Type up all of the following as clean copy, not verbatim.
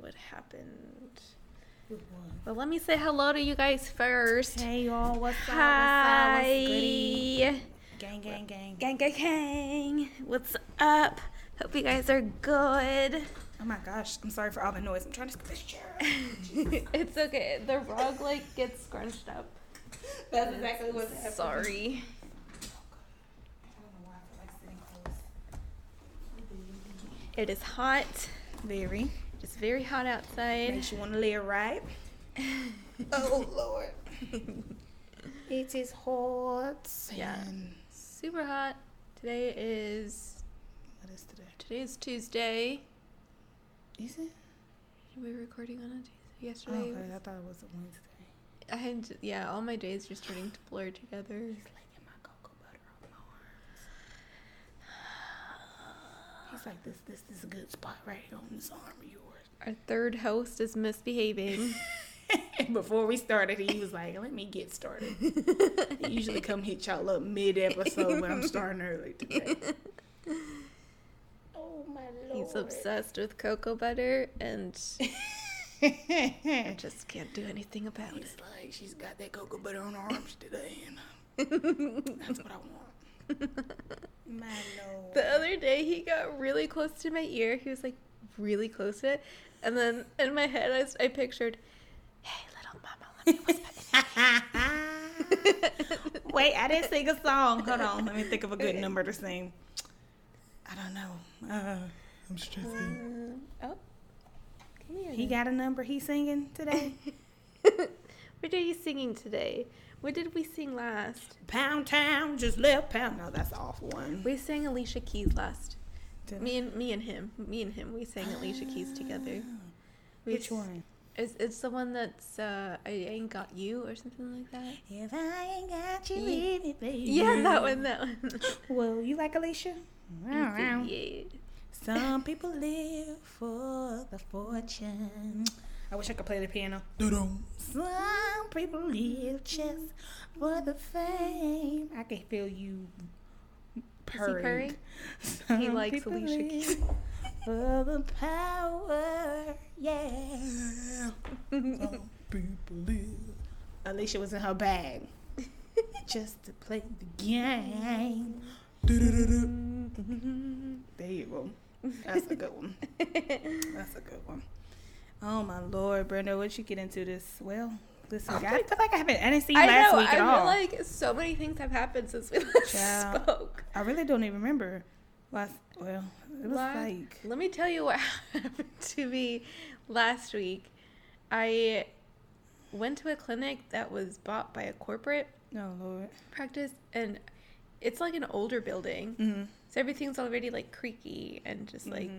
What happened? Well, let me say hello to you guys first. Hey y'all, what's up? Hi. What's goody? Gang, gang, gang. Gang, gang, gang. What's up? Hope you guys are good. Oh my gosh, I'm sorry for all the noise. I'm trying to get this chair. It's okay. The rug like gets scrunched up. That's exactly what happened. Sorry. I don't know why I feel like sitting close. It is hot. Very. It's very hot outside. Makes you want to lay a right. Oh, Lord. It is hot. Yeah. Super hot. Today is... What is today? Today is Tuesday. Is it? Are we recording on a Tuesday? Yesterday? Oh, okay. I thought it was a Wednesday. Yeah, all my days just starting to blur together. He's laying my cocoa butter on my arms. He's like, this is a good spot right on this arm of yours. Our third host is misbehaving. Before we started, he was like, let me get started. I usually come hit y'all up mid-episode, but I'm starting early today. Oh, my Lord. He's obsessed with cocoa butter, and I just can't do anything about it. He's like, she's got that cocoa butter on her arms today, and that's what I want. My Lord. The other day, he got really close to my ear. He was like, really close to it, and then in my head I pictured, hey little mama, let me whisper in your Wait, I didn't sing a song. Hold on, let me think of a good number to sing. I don't know. I'm stressing. He got a number he's singing today. What are you singing today? What did we sing last? Pound Town, just left Pound. No, that's off one. We sang Alicia Keys last. Me and him, we sang Alicia Keys together. Which one? It's the one that's I Ain't Got You or something like that. If I ain't got you, leave me, baby. Yeah, that one. Well, you like Alicia? Yeah. Some people live for the fortune. I wish I could play the piano. Some people live just for the fame. I can feel you. Purring. He likes Alicia Keys. For the power, yeah. Some people live. Alicia was in her bag just to play the game. There you go. That's a good one. That's a good one. Oh my Lord, Brenda, what you get into this? Well. Listen, I feel like I didn't see you last week at all. I feel like so many things have happened since we last spoke. I really don't even remember. Let me tell you what happened to me last week. I went to a clinic that was bought by a corporate practice, and it's like an older building. Mm-hmm. So everything's already like creaky and just like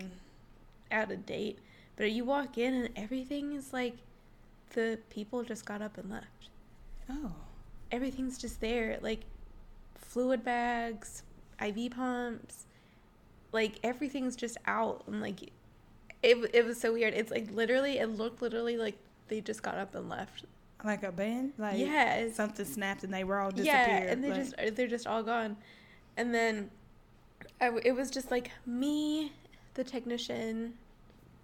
out of date. But you walk in and everything is like, the people just got up and left. Oh. Everything's just there. Like, fluid bags, IV pumps. Like, everything's just out. And, like, it was so weird. It's, like, it looked like they just got up and left. Like a band? Like, yeah. Something snapped and they were all disappeared. Yeah, and they're just all gone. And then it was just, like, me, the technician,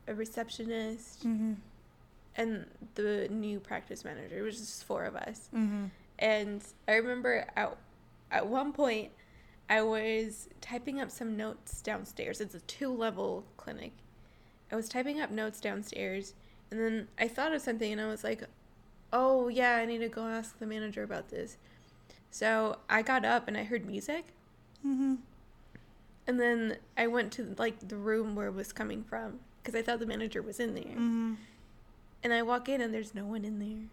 a receptionist. Mm-hmm. And the new practice manager. It was just four of us. Mm-hmm. And I remember at one point, I was typing up some notes downstairs. It's a 2-level clinic. I was typing up notes downstairs. And then I thought of something, and I was like, oh, yeah, I need to go ask the manager about this. So I got up, and I heard music. Mm-hmm. And then I went to, like, the room where it was coming from because I thought the manager was in there. Mm-hmm. And I walk in, and there's no one in there.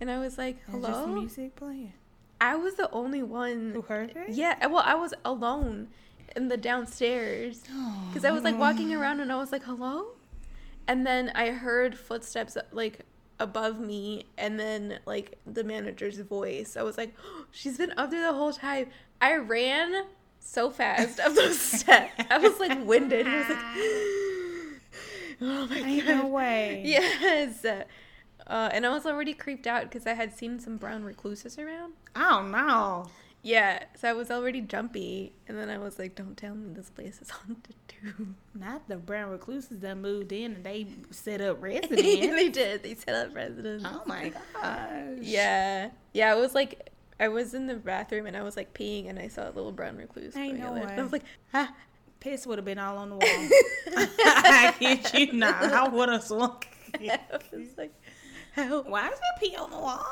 And I was like, hello? There's just music playing. I was the only one. Who heard it? Yeah. Well, I was alone in the downstairs. Because I was, like, walking around, and I was like, hello? And then I heard footsteps, like, above me, and then, like, the manager's voice. I was like, oh, she's been up there the whole time. I ran so fast up those steps. I was like winded. I was like, oh my God. No way. Yes. And I was already creeped out because I had seen some brown recluses around. Oh, no. Yeah, so I was already jumpy, and then I was like, don't tell me this place is haunted, too. Not the brown recluses that moved in, and they set up residence. They did. They set up residence. Oh, my gosh. Yeah. Yeah, I was like, I was in the bathroom, and I was like peeing, and I saw a little brown recluse. Ain't no way. I was like, ah. Piss would have been all on the wall. I kid you not. I would have swung. I was like, why is there pee on the wall?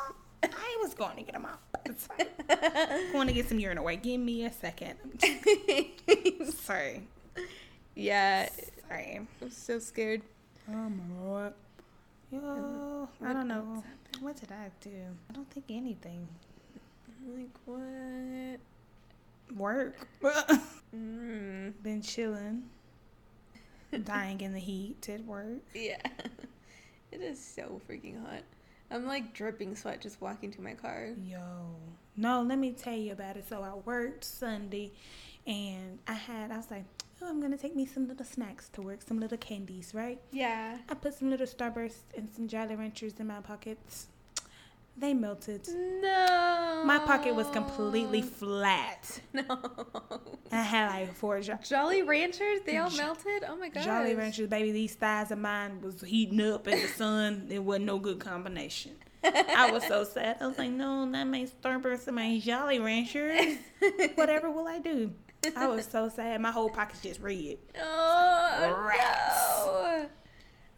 I was going to get them out. I'm going to get some urine away. Give me a second. Sorry. Yeah. Sorry. I'm so scared. Oh, my Lord. Yo, I don't know. What did I do? I don't think anything. Like, what? Work. Been chilling. Dying in the heat at work. Yeah. It is so freaking hot. I'm like dripping sweat just walking to my car. Yo. No, let me tell you about it. So I worked Sunday and I was like, oh, I'm going to take me some little snacks to work, some little candies, right? Yeah. I put some little Starbursts and some Jolly Ranchers in my pockets. They melted. No. My pocket was completely flat. No. I had like four Jolly Ranchers? They all melted? Oh, my gosh. Jolly Ranchers, baby. These thighs of mine was heating up in the sun. It wasn't no good combination. I was so sad. I was like, no, not my Starburst and my Jolly Ranchers. Whatever will I do? I was so sad. My whole pocket's just red. Oh, no.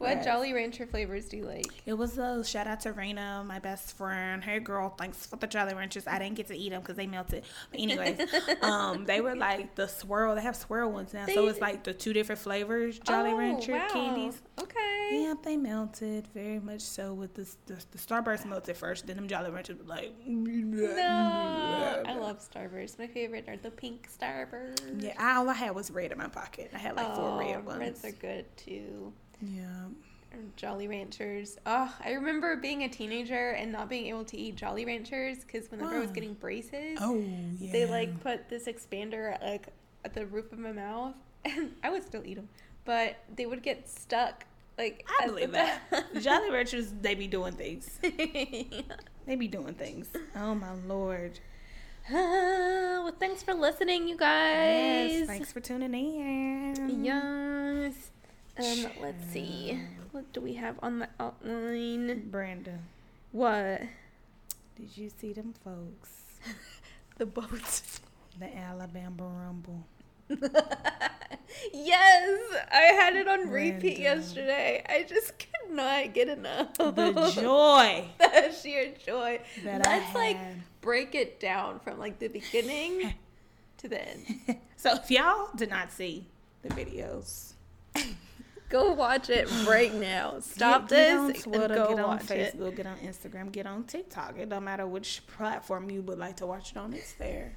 What Jolly Rancher flavors do you like? It was those. Shout out to Raina, my best friend. Hey, girl, thanks for the Jolly Ranchers. I didn't get to eat them because they melted. But anyways, they were like the swirl. They have swirl ones now. So it's like the two different flavors, Jolly Rancher candies. Okay. Yeah, they melted very much so with the Starburst melted first. Then them Jolly Ranchers were like. No. I love Starburst. My favorite are the pink Starburst. Yeah, all I had was red in my pocket. I had like four red ones. Reds are good, too. Yeah. Jolly Ranchers. Oh, I remember being a teenager and not being able to eat Jolly Ranchers because whenever I was getting braces, they like put this expander like at the roof of my mouth, and I would still eat them, but they would get stuck. Like I believe that Jolly Ranchers, they be doing things. Yeah. They be doing things. Oh my Lord. Well, thanks for listening, you guys. Yes, thanks for tuning in. Yes. Let's see. What do we have on the outline? Brenda. What? Did you see them folks? The boats. The Alabama Rumble. Yes! I had it on repeat yesterday. I just could not get enough. The joy. The sheer joy. Let's like break it down from like the beginning to the end. So if y'all did not see the videos... Go watch it right now. Stop this and go watch it. Get on Facebook, get on Instagram, get on TikTok. It don't matter which platform you would like to watch it on. It's there.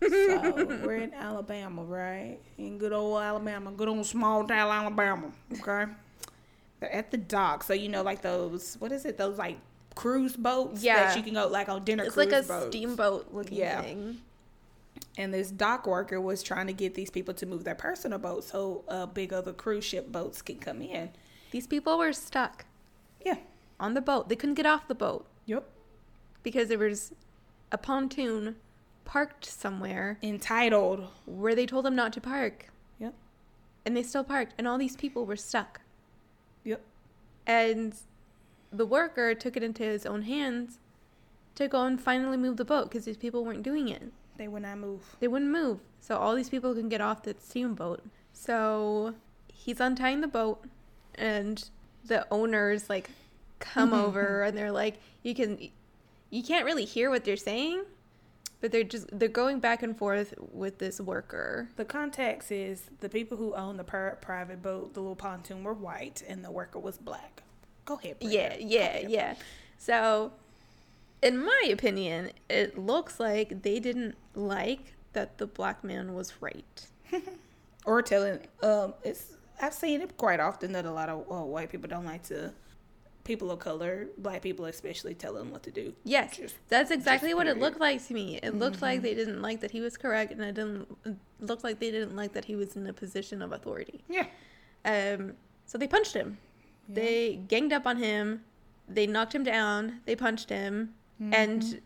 So we're in Alabama, right? In good old Alabama. Good old small town Alabama, okay? They're at the dock. So, you know, like those, what is it? Those, like, cruise boats that you can go, like, on dinner cruise boats. It's like a steamboat looking thing. And this dock worker was trying to get these people to move their personal boats so big other cruise ship boats can come in. These people were stuck. Yeah. On the boat. They couldn't get off the boat. Yep. Because there was a pontoon parked somewhere. Entitled. Where they told them not to park. Yep. And they still parked. And all these people were stuck. Yep. And the worker took it into his own hands to go and finally move the boat because these people weren't doing it. They would not move. They wouldn't move. So all these people can get off the steamboat. So he's untying the boat, and the owners like come over, and they're like, you can't really hear what they're saying, but they're going back and forth with this worker. The context is the people who own the private boat, the little pontoon, were white, and the worker was black. Go ahead. Brenda. Yeah. So. In my opinion, it looks like they didn't like that the black man was right. Or telling, I've seen it quite often that a lot of white people don't like to people of color, black people especially, telling them what to do. Yes, that's exactly what it looked like to me. It looked like they didn't like that he was correct, and it looked like they didn't like that he was in a position of authority. Yeah. So they punched him. Yeah. They ganged up on him. They knocked him down. They punched him. Mm-hmm. And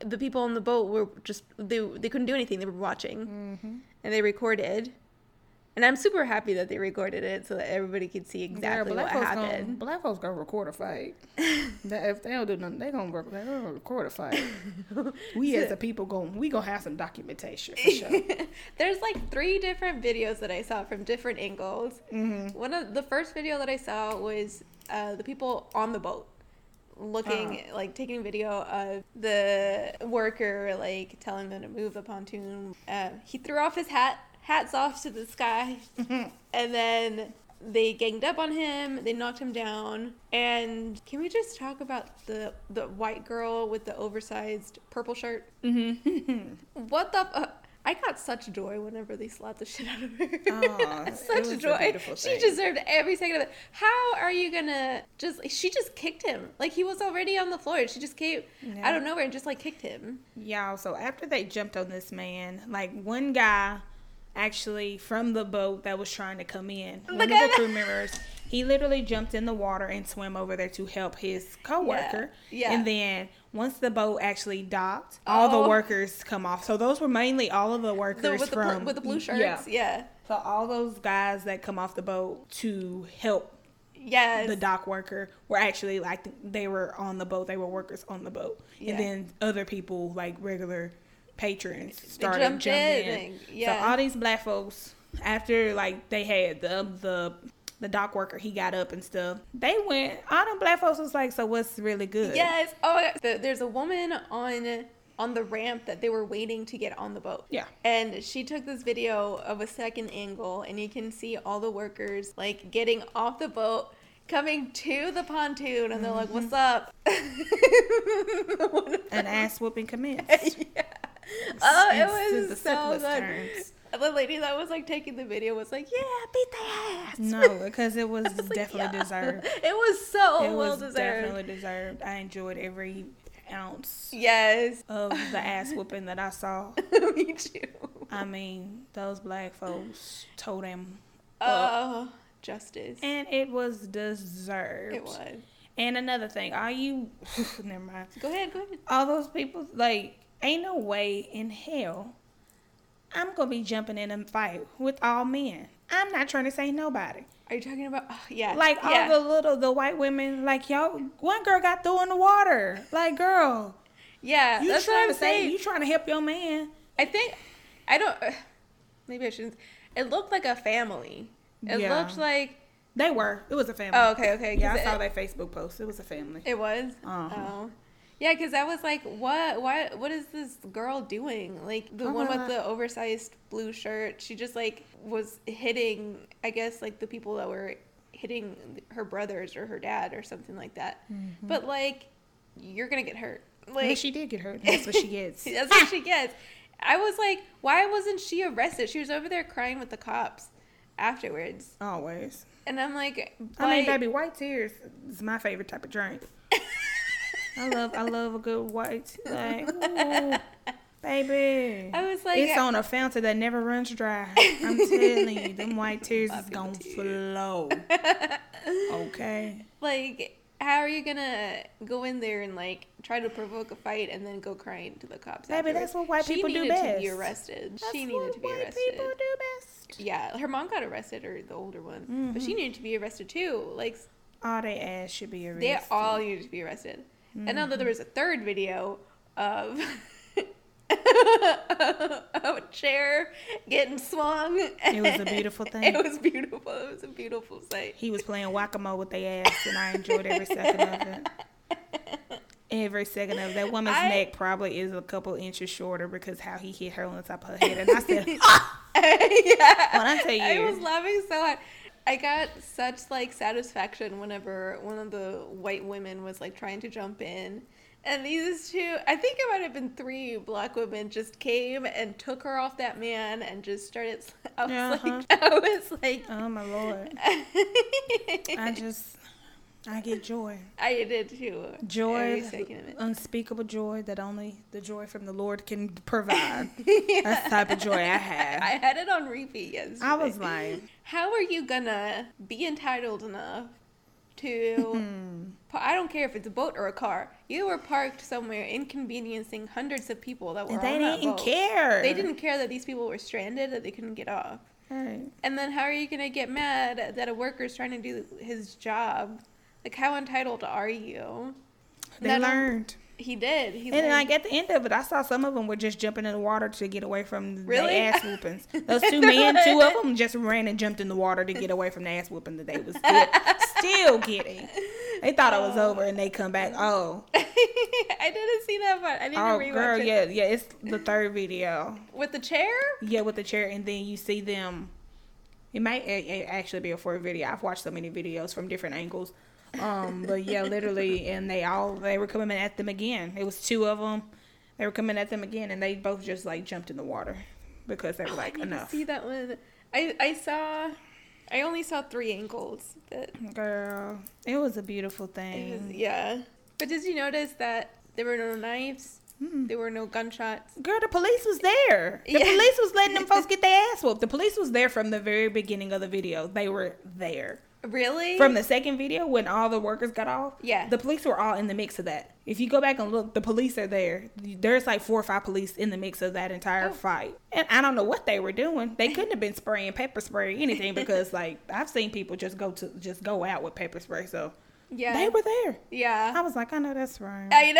the people on the boat were just, they couldn't do anything. They were watching. Mm-hmm. And they recorded. And I'm super happy that they recorded it so that everybody could see exactly what happened. Black folks gonna record a fight. If they don't do nothing, they gonna record a fight. We as a people gonna have some documentation for sure. There's like 3 different videos that I saw from different angles. Mm-hmm. One of the first video that I saw was the people on the boat looking like taking video of the worker like telling them to move the pontoon. He threw off his hat. Hats off to the sky. And then they ganged up on him. They knocked him down. And can we just talk about the white girl with the oversized purple shirt? Mm-hmm. What the... I got such joy whenever they slapped the shit out of her. Aww, such joy. She deserved every second of it. How are you gonna she just kicked him. Like, he was already on the floor. She just came out of nowhere and just, like, kicked him. Y'all, so after they jumped on this man, like, one guy... actually from the boat that was trying to come in. One of the crew members, he literally jumped in the water and swam over there to help his coworker. Yeah. And then once the boat actually docked, all the workers come off. So those were mainly all of the workers with the blue shirts. Yeah. So all those guys that come off the boat to help the dock worker were actually like, they were on the boat. They were workers on the boat. Yeah. And then other people, like regular patrons, started jumping in. Yeah. So all these black folks, after like they had the dock worker, he got up and stuff. They went. All them black folks was like, so what's really good? Yes. Oh, there's a woman on the ramp that they were waiting to get on the boat. Yeah. And she took this video of a second angle, and you can see all the workers like getting off the boat, coming to the pontoon, and they're like, "What's up?" An ass whooping commenced. Yeah. Oh, it was so good. Terms. The lady that was like taking the video was like, "Yeah, beat their ass." No, because it was definitely deserved. It was so well deserved. Definitely deserved. I enjoyed every ounce. Yes. Of the ass whooping that I saw. Me too. I mean, those black folks told him. Oh, justice. And it was deserved. It was. And another thing, never mind. Go ahead. All those people like. Ain't no way in hell I'm going to be jumping in a fight with all men. I'm not trying to say nobody. Are you talking about? Oh, yeah. Like, all the white women, like, y'all, one girl got thrown in the water. Like, girl. Yeah, that's what I'm saying. You trying to help your man. I think, maybe I shouldn't. It looked like a family. It looked like. They were. It was a family. Oh, okay. Yeah, I saw that Facebook post. It was a family. It was? Uh-huh. Oh. Yeah, because I was like, what? Why? What is this girl doing? Like, the one with the oversized blue shirt, she just, like, was hitting, I guess, like, the people that were hitting her brothers or her dad or something like that. Mm-hmm. But, like, you're going to get hurt. Like, well, she did get hurt. That's what she gets. That's what she gets. I was like, why wasn't she arrested? She was over there crying with the cops afterwards. Always. And I'm like, I mean, baby, white tears is my favorite type of drink. I love a good white, like, ooh, baby. I was like, it's on a fountain that never runs dry. I'm telling you, them white tears is gonna flow. Okay. Like, how are you gonna go in there and like try to provoke a fight and then go crying to the cops? Baby, that's what white people do best. She needed to be arrested. White people do best. Yeah, her mom got arrested, or the older one, mm-hmm. but she needed to be arrested too. Like, all their ass should be arrested. They all needed to be arrested. Mm-hmm. And although there was a third video of a chair getting swung. It was a beautiful thing. It was beautiful. It was a beautiful sight. He was playing whack-a-mole with their ass, and I enjoyed every second of it. Every second of it. That woman's neck probably is a couple inches shorter because how he hit her on the top of her head. And I said, ah! Yeah. When I tell you. I was laughing so hard. I got such, like, satisfaction whenever one of the white women was, like, trying to jump in. And these two, I think it might have been 3 black women, just came and took her off that man and just started. I was like, oh, my Lord. I just, I get joy. I did too. Joy, unspeakable joy that only the joy from the Lord can provide. Yeah. That's the type of joy I have. I had it on repeat yesterday. I was like, how are you gonna be entitled enough to, I don't care if it's a boat or a car, you were parked somewhere inconveniencing hundreds of people that were on that boat. They didn't care. They didn't care that these people were stranded, that they couldn't get off. Right. And then how are you gonna get mad that a worker's trying to do his job? Like, how entitled are you? They learned. He did. And like at the end of it, I saw some of them were just jumping in the water to get away from the ass whoopings. Those two men, two of them just ran and jumped in the water to get away from the ass whooping that they was still getting. They thought it was over, and they come back. Oh, I didn't see that part. I didn't rewatch girl, it. Yeah. It's the third video with the chair. Yeah, with the chair, and then you see them. It might actually be a fourth video. I've watched so many videos from different angles. But yeah, literally, and they were coming at them again. It was two of them. They were coming at them again, and they both just like jumped in the water because they were like, enough. I see that one. I only saw three ankles. But girl, it was a beautiful thing. It was, yeah. But did you notice that there were no knives? Mm-hmm. There were no gunshots. Girl, the police was there. The police was letting them folks get their ass whooped. The police was there from the very beginning of the video. They were there. Really? From the second video when all the workers got off? Yeah. The police were all in the mix of that. If you go back and look, the police are there. There's like 4 or 5 police in the mix of that entire fight. And I don't know what they were doing. They couldn't have been spraying pepper spray or anything because like I've seen people just go out with pepper spray. So yeah. They were there. Yeah. I was like, I know that's right. I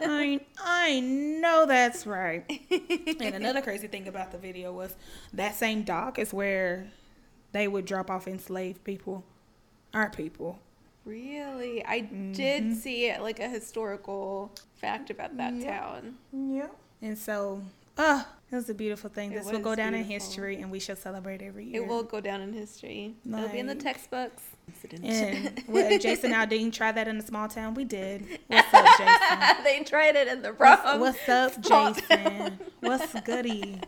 know. I know that's right. And another crazy thing about the video was that same dock is where they would drop off enslaved people, our people. Really? I did see it, like a historical fact about that town. Yeah. And so, it was a beautiful thing. This will go down in history, and we shall celebrate every year. It will go down in history. Like, it'll be in the textbooks. And Jason Aldean tried that in a small town. We did. What's up, Jason? They tried it in the wrong. What's up, Jason? What's goody?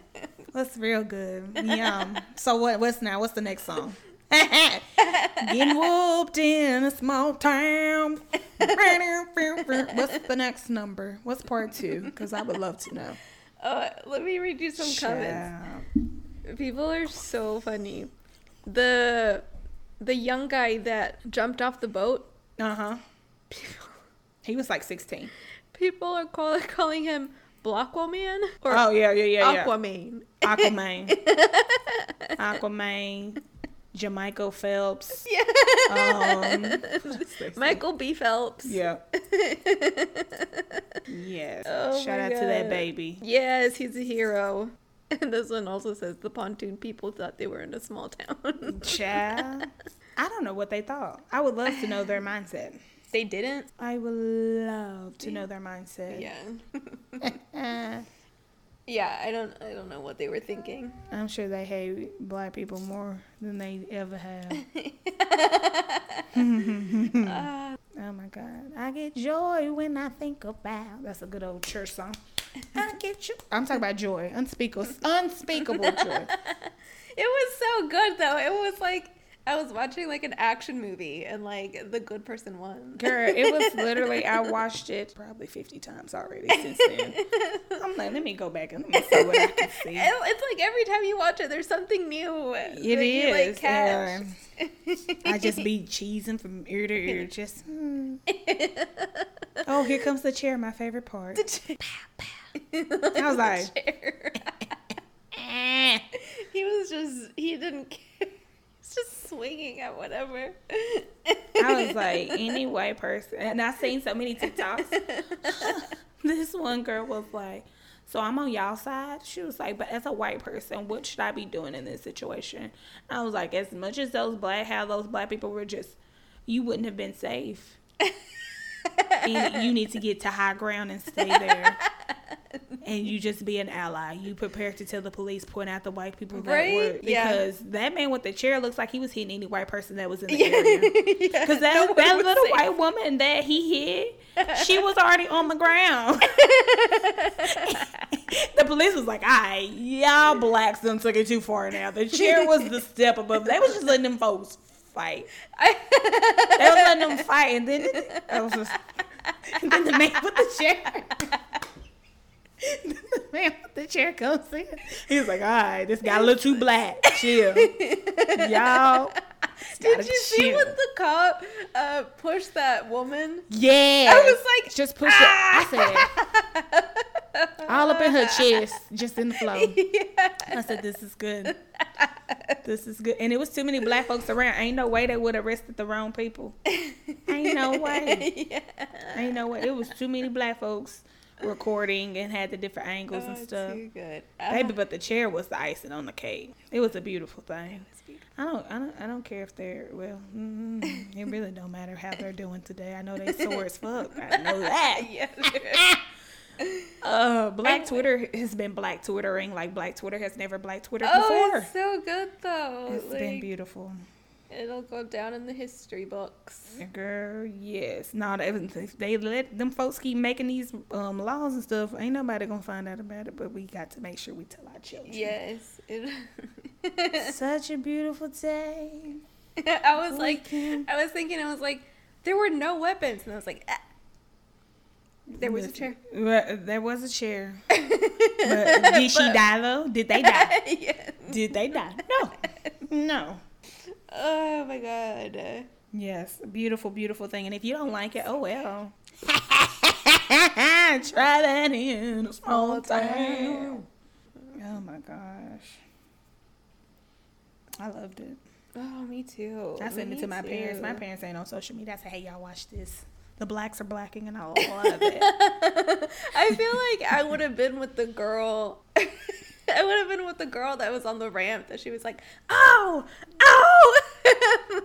That's real good. Yum. So what's now? What's the next song? Getting whooped in a small town. What's the next number? What's part 2? Because I would love to know. Let me read you some comments. People are so funny. The young guy that jumped off the boat. Uh-huh. He was like 16. People are calling him Blockwoman? Or Aquaman. Yeah. Aquaman. Jamaica Phelps. Yeah. Michael B. Phelps. Yeah. Yes. Oh, shout out to that baby. Yes, he's a hero. And this one also says the pontoon people thought they were in a small town. Child. I don't know what they thought. I would love to know their mindset. They didn't. I would love to know their mindset. Yeah. Yeah, I don't know what they were thinking. I'm sure they hate black people more than they ever have. Oh my God. I get joy when I think about. That's a good old church song. I get you. I'm talking about joy. Unspeakable joy. It was so good though. It was like I was watching, like, an action movie, and, like, the good person won. Girl, it was literally, I watched it probably 50 times already since then. I'm like, let me go back and let me see what I can see. It's like every time you watch it, there's something new. It is. You, like, catch. I just be cheesing from ear to ear. Just, Oh, here comes the chair, my favorite part. The chair. Pow, pow. I was like. Chair. He didn't care. Just swinging at whatever. I was like, any white person, and I've seen so many TikToks. This one girl was like, so I'm on y'all side. She was like, but as a white person, what should I be doing in this situation? I was like, as much as those black people were just, you wouldn't have been safe. And you need to get to high ground and stay there. And you just be an ally. You prepared to tell the police, point out the white people that were. Because that man with the chair looks like he was hitting any white person that was in the area. Because that little white woman that he hit, she was already on the ground. The police was like, all right, y'all blacks done took it too far now. The chair was the step above. They was just letting them folks fight. They was letting them fight, and then the man with the chair. The man with the chair comes in. He was like, all right, this got a little too black. Chill. Y'all. Did you see when the cop pushed that woman? Yeah. I was like, just push it. I said, all up in her chest, just in the flow. Yeah. I said, this is good. This is good. And it was too many black folks around. Ain't no way they would have arrested the wrong people. Ain't no way. Yeah. Ain't no way. It was too many black folks recording and had the different angles and stuff. Too good. Maybe, but the chair was the icing on the cake. It was a beautiful thing. I don't care if they're it really don't matter how they're doing today. I know they sore as fuck. I know that. Yeah. Black Twitter has been black twittering like black Twitter has never black twittered before. It's so good though. It's been beautiful. It'll go down in the history books. Girl, yes. No, they let them folks keep making these laws and stuff. Ain't nobody gonna find out about it, but we got to make sure we tell our children. Yes. Such a beautiful day. I was thinking, there were no weapons. And I was like, There was a chair. But did she die though? Did they die? Yeah. Did they die? No. Oh my God. Yes. Beautiful, beautiful thing. And if you don't like it, oh well. Try that in a small town. Oh my gosh. I loved it. Oh, me too. I sent it to my parents. My parents ain't on social media. I said, hey, y'all watch this. The blacks are blacking and all of it. I feel like I would have been with the girl. I would have been with the girl that was on the ramp that she was like, oh.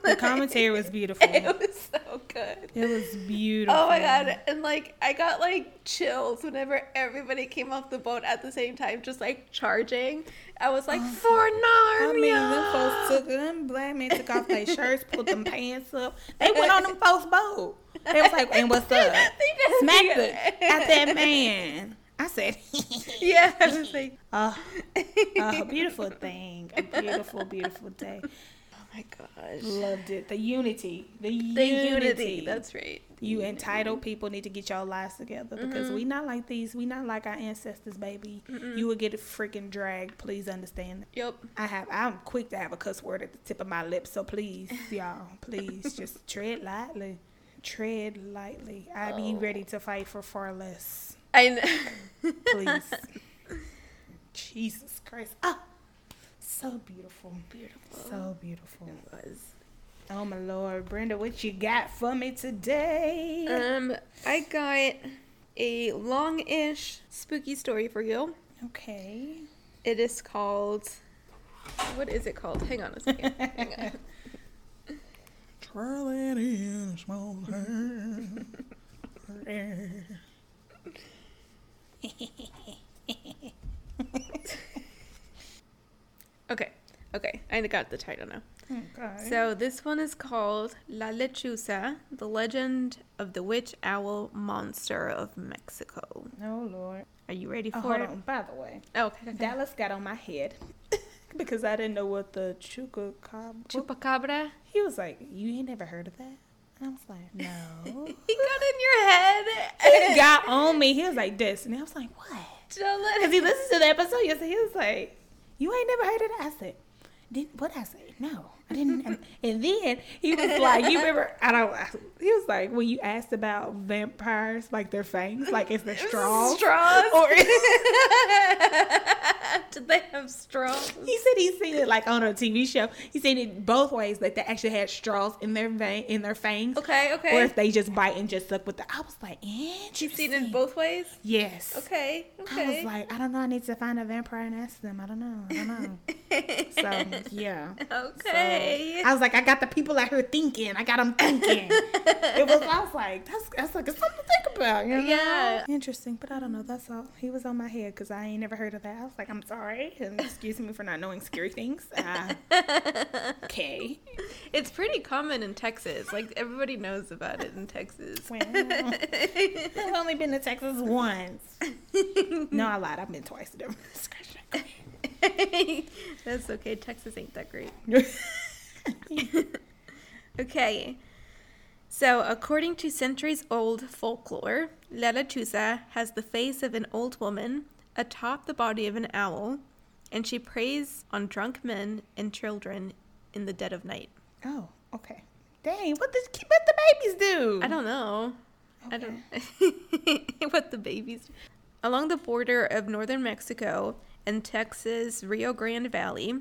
The commentary was beautiful. It was so good. It was beautiful. Oh my God. And I got chills whenever everybody came off the boat at the same time, just charging. I was like, for Narnia. Them black men took off their shirts, pulled them pants up. They went on them folks' boat. They was like, and what's up? Smack it at that man. I said, yeah, I was like, a beautiful thing. A beautiful, beautiful day. Oh my gosh. Loved it. The unity. That's right. Entitled people need to get y'all lives together because we not like these. We not like our ancestors, baby. Mm-mm. You would get freaking dragged. Please understand. Yep. I'm quick to have a cuss word at the tip of my lips. So please, y'all, please just tread lightly. Tread lightly. I'd be ready to fight for far less. I know. Please. Jesus Christ. Oh, so beautiful. Beautiful. So beautiful. It was. Oh, my Lord. Brenda, what you got for me today? I got a long-ish spooky story for you. Okay. It is called... What is it called? Hang on a second. Twirl it in a small hand. Okay. I got the title now. Okay. So this one is called La Lechuza, the legend of the witch owl monster of Mexico. Oh, Lord. Are you ready for it? Hold on. By the way, okay. Dallas got on my head because I didn't know what the chupacabra. He was like, you ain't never heard of that? I was like, no. He got in your head. He got on me. He was like, Destiny. I was like, what? Because he listened to the episode yesterday. He was like, you ain't never heard of that? I said, what I said? No, I didn't. And then he was like, you remember? He was like, when you asked about vampires, like their fangs, like is there straws? Or did they have straws? He said he seen it on a TV show. He seen it both ways, like they actually had straws in their fangs. Okay. Or if they just bite and just suck with I was like, interesting. You've seen it both ways? Yes. Okay. I was like, I don't know. I need to find a vampire and ask them. I don't know. So. Yeah. Okay. So, I was like, I got the people out here thinking. I got them thinking. I was like, that's it's something to think about. You know? Yeah. Interesting, but I don't know. That's all. He was on my head because I ain't never heard of that. I was like, I'm sorry. And excuse me for not knowing scary things. Okay. It's pretty common in Texas. Everybody knows about it in Texas. Well, I've only been to Texas once. No, I lied. I've been twice. That's okay. Texas ain't that great. Okay. So, according to centuries-old folklore, La Lechuza has the face of an old woman atop the body of an owl, and she preys on drunk men and children in the dead of night. Oh, okay. Dang, what the babies do? I don't know. Okay. What the babies do. Along the border of northern Mexico and Texas' Rio Grande Valley,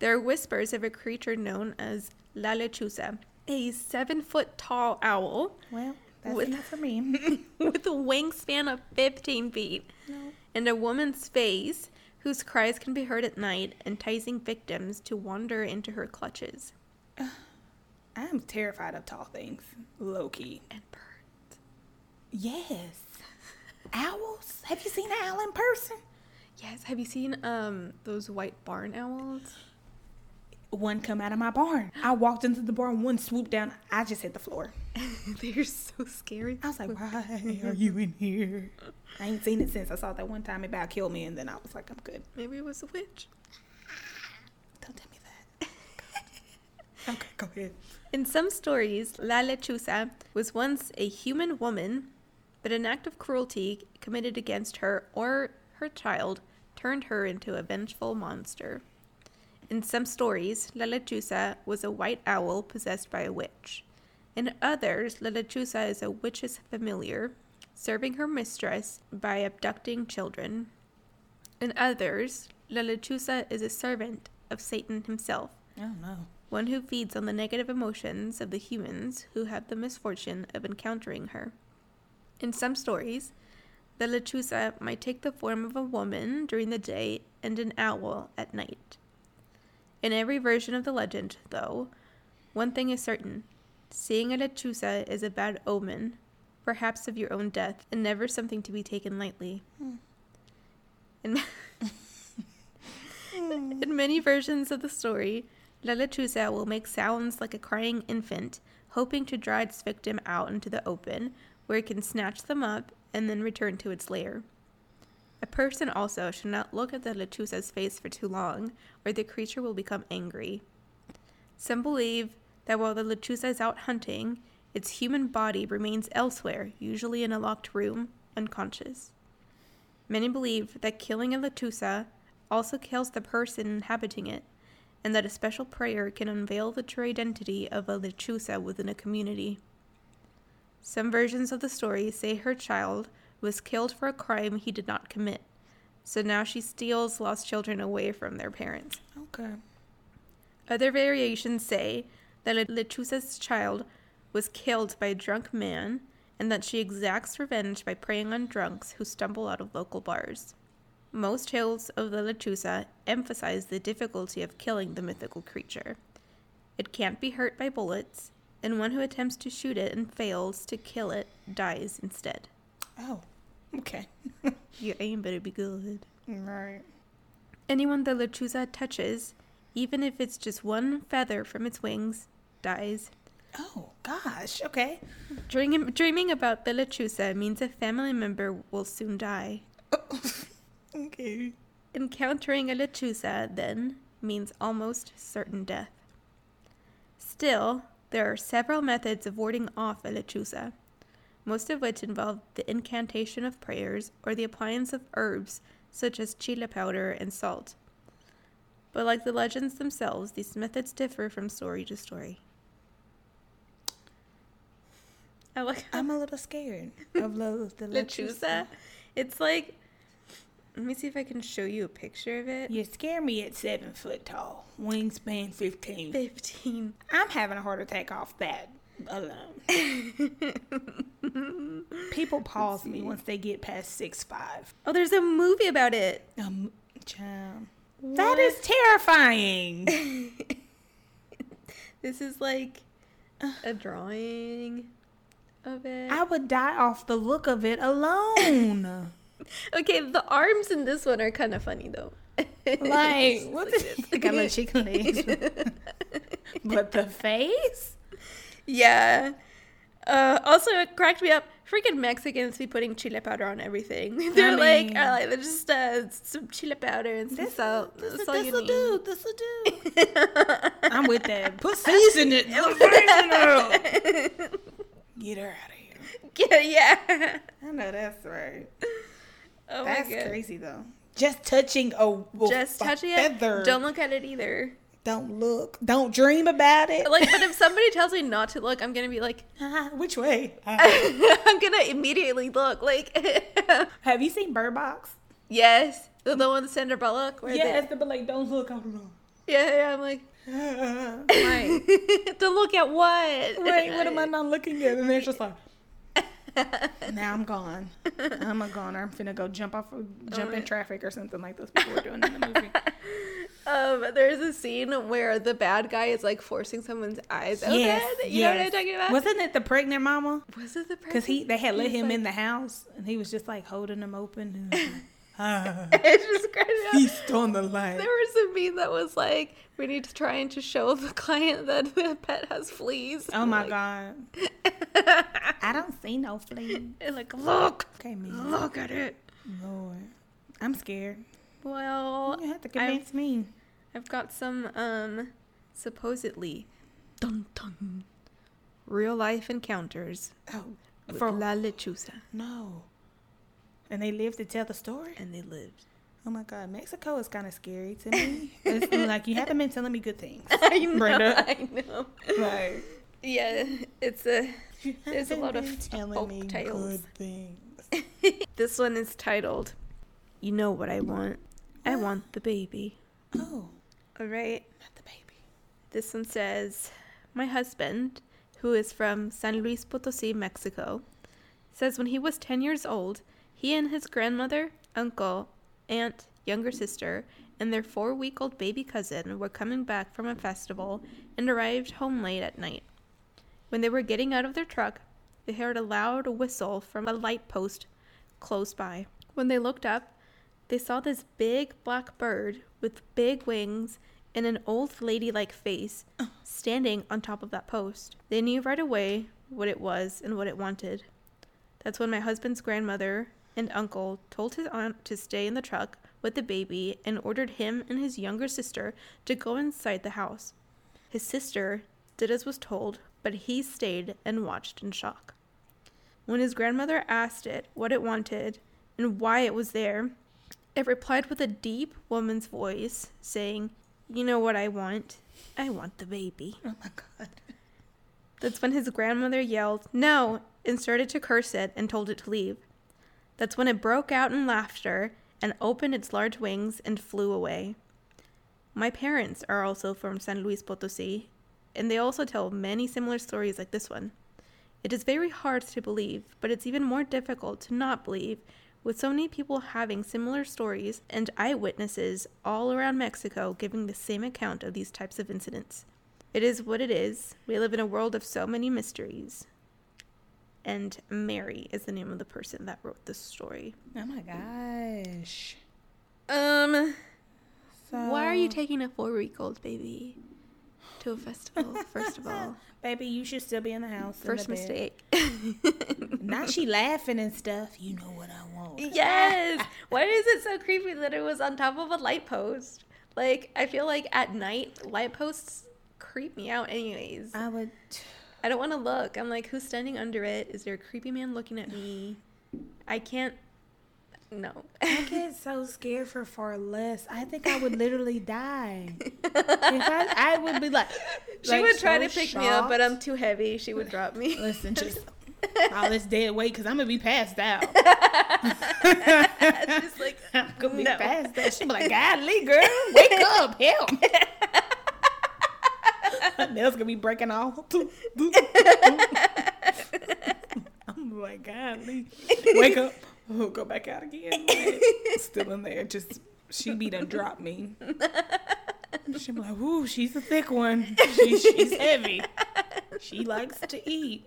there are whispers of a creature known as La Lechuza, a 7-foot-tall owl. Well, that's enough for me. With a wingspan of 15 feet. No. And a woman's face whose cries can be heard at night, enticing victims to wander into her clutches. I'm terrified of tall things, low-key. And birds. Yes. Owls? Have you seen an owl in person? Yes. Have you seen those white barn owls? One come out of my barn. I walked into the barn, one swooped down. I just hit the floor. They're so scary. I was like, why are you in here? I ain't seen it since. I saw that one time. It about killed me, and then I was like, I'm good. Maybe it was a witch. Don't tell me that. Okay, go ahead. In some stories, La Lechuza was once a human woman, but an act of cruelty committed against her or her child turned her into a vengeful monster. In some stories, La Lechuza was a white owl possessed by a witch. In others, La Lechuza is a witch's familiar, serving her mistress by abducting children. In others, La Lechuza is a servant of Satan himself. Oh, no. One who feeds on the negative emotions of the humans who have the misfortune of encountering her. In some stories, the Lechuza might take the form of a woman during the day and an owl at night. In every version of the legend, though, one thing is certain. Seeing a Lechuza is a bad omen, perhaps of your own death, and never something to be taken lightly. In many versions of the story, La Lechuza will make sounds like a crying infant, hoping to draw its victim out into the open, where it can snatch them up and then return to its lair. A person also should not look at the Lechuza's face for too long, or the creature will become angry. Some believe that while the Lechuza is out hunting, its human body remains elsewhere, usually in a locked room, unconscious. Many believe that killing a Lechuza also kills the person inhabiting it, and that a special prayer can unveil the true identity of a Lechuza within a community. Some versions of the story say her child was killed for a crime he did not commit, so now she steals lost children away from their parents. Okay. Other variations say that Lechuza's child was killed by a drunk man and that she exacts revenge by preying on drunks who stumble out of local bars. Most tales of the Lechuza emphasize the difficulty of killing the mythical creature. It can't be hurt by bullets, and one who attempts to shoot it and fails to kill it dies instead. Oh, okay. Your aim better be good. Right. Anyone the Lechuza touches, even if it's just one feather from its wings, dies. Oh, gosh, okay. Dreaming about the Lechuza means a family member will soon die. Oh. Okay. Encountering a Lechuza, then, means almost certain death. Still, there are several methods of warding off a Lechuza, most of which involve the incantation of prayers or the appliance of herbs such as chile powder and salt. But like the legends themselves, these methods differ from story to story. I'm a little scared of the Lechuza. It's like, let me see if I can show you a picture of it. You scare me at 7 foot tall. Wingspan 15. 15. I'm having a heart attack off that alone. People pause me once they get past 6'5". Oh, there's a movie about it. Child. That is terrifying. This is like a drawing of it. I would die off the look of it alone. Okay, the arms in this one are kind of funny, though. Like, what's this? Like, I'm a chicken legs. But the face? Yeah. Also, it cracked me up. freaking Mexicans be putting chile powder on everything. They're like they're just some chile powder and some salt. This'll do. I'm with that. Put season it. Get her out of here. Yeah. I know that's right. Oh, that's my God. Crazy though. Just touching a feather. It. Don't look at it either. Don't look. Don't dream about it. Like, but if somebody tells me not to look, I'm going to be like, which way? I'm going to immediately look. Like, have you seen Bird Box? Yes. The one with Sandra Bullock? Yes, but like, don't look. I don't know. Yeah, I'm like, right. Don't look at what? Right, what am I not looking at? And they're just like, now I'm gone. I'm a goner. I'm finna go jump in traffic or something like this before doing in the movie. There's a scene where the bad guy is like forcing someone's eyes open. You know what I'm talking about? Wasn't it the pregnant mama? Was it the pregnant? Because they had let him in the house and he was just like holding them open. It's just crazy. Feast on the light. There was a meme that was like, we need to try and just show the client that the pet has fleas. Oh my God. I don't see no fleas. And like, look. Okay, man. Look at it. Lord. I'm scared. Well, you have to convince me. I've got some supposedly real life encounters from La Lechuza. No. And they lived to tell the story? And they lived. Oh, my God. Mexico is kind of scary to me. It's like, you haven't been telling me good things. I know. Brenda. I know. Like, yeah, there's a lot of folk tales. Good things. This one is titled, You Know What I Want. I Want the Baby. Oh. All right. Not the baby. This one says, my husband, who is from San Luis Potosí, Mexico, says when he was 10 years old, he and his grandmother, uncle, aunt, younger sister, and their 4-week-old baby cousin were coming back from a festival and arrived home late at night. When they were getting out of their truck, they heard a loud whistle from a light post close by. When they looked up, they saw this big black bird with big wings and an old lady-like face standing on top of that post. They knew right away what it was and what it wanted. That's when my husband's grandmother and uncle told his aunt to stay in the truck with the baby and ordered him and his younger sister to go inside the house. His sister did as was told, but he stayed and watched in shock. When his grandmother asked it what it wanted and why it was there, it replied with a deep woman's voice saying, "You know what I want? I want the baby." Oh my God. That's when his grandmother yelled, "No," and started to curse it and told it to leave. That's when it broke out in laughter and opened its large wings and flew away. My parents are also from San Luis Potosí, and they also tell many similar stories like this one. It is very hard to believe, but it's even more difficult to not believe, with so many people having similar stories and eyewitnesses all around Mexico giving the same account of these types of incidents. It is what it is. We live in a world of so many mysteries. And Mary is the name of the person that wrote this story. Oh my gosh. Why are you taking a 4-week-old baby to a festival, first of all? Baby, you should still be in the house. First the mistake. Not she laughing and stuff. You know what I want. Yes. Why is it so creepy that it was on top of a light post? Like, I feel like at night, light posts creep me out anyways. I don't want to look. I'm like, who's standing under it? Is there a creepy man looking at me? I can't. No. I get so scared for far less. I think I would literally die. I would be like. She would try to pick me up, but I'm too heavy. She would drop me. Listen, just all this dead weight because I'm going to be passed out. Just like, I'm going to be passed out. She'd be like, golly, girl, wake up, help. Nails gonna be breaking off. I'm like, golly. Wake up. Oh, go back out again. Like, still in there. Just, she be done drop me. She'll be like, ooh, she's a thick one. She's heavy. She likes to eat.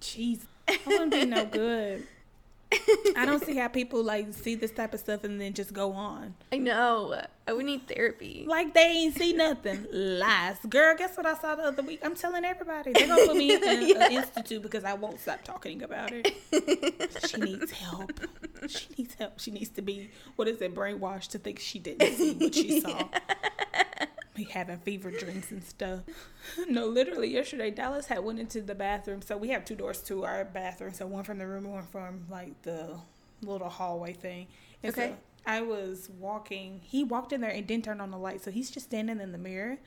Jeez. I wouldn't be no good. I don't see how people like see this type of stuff and then just go on. I know. I would need therapy. Like they ain't see nothing. Lies. Girl, guess what I saw the other week? I'm telling everybody. They're going to put me in an institute because I won't stop talking about it. She needs help. She needs help. She needs to be, brainwashed to think she didn't see what she saw. We having fever dreams and stuff. No, literally yesterday, Dallas had went into the bathroom. So we have two doors to our bathroom. So one from the room, one from like the little hallway thing. And okay. So I was walking. He walked in there and didn't turn on the light. So he's just standing in the mirror.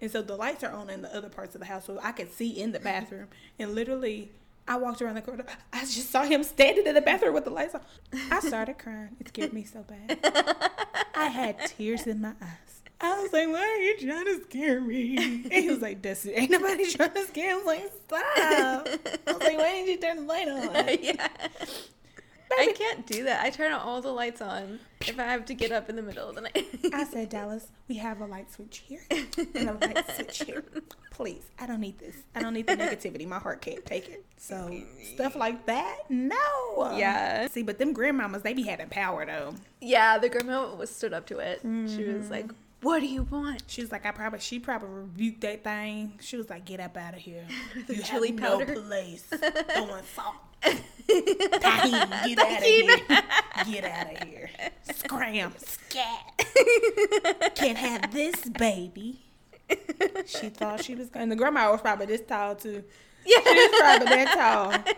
And so the lights are on in the other parts of the house. So I could see in the bathroom. And literally, I walked around the corner. I just saw him standing in the bathroom with the lights on. I started crying. It scared me so bad. I had tears in my eyes. I was like, why are you trying to scare me? And he was like, Destiny, ain't nobody trying to scare me. I was like, stop. I was like, why didn't you turn the light on? Yeah. I can't do that. I turn all the lights on if I have to get up in the middle of the night. I said, Dallas, we have a light switch here and a light switch here. Please, I don't need this. I don't need the negativity. My heart can't take it. So stuff like that, no. Yeah. See, but them grandmamas, they be having power, though. Yeah, the grandma was stood up to it. Mm-hmm. She was like, what do you want? She was like, she probably rebuked that thing. She was like, get up out of here. You chili have powder. No place. Throwing salt. Tahini, get out of here. Get out of here. Scram. Scat. Can't have this baby. She thought she was going. The grandma was probably this tall, too. Yeah. She was probably that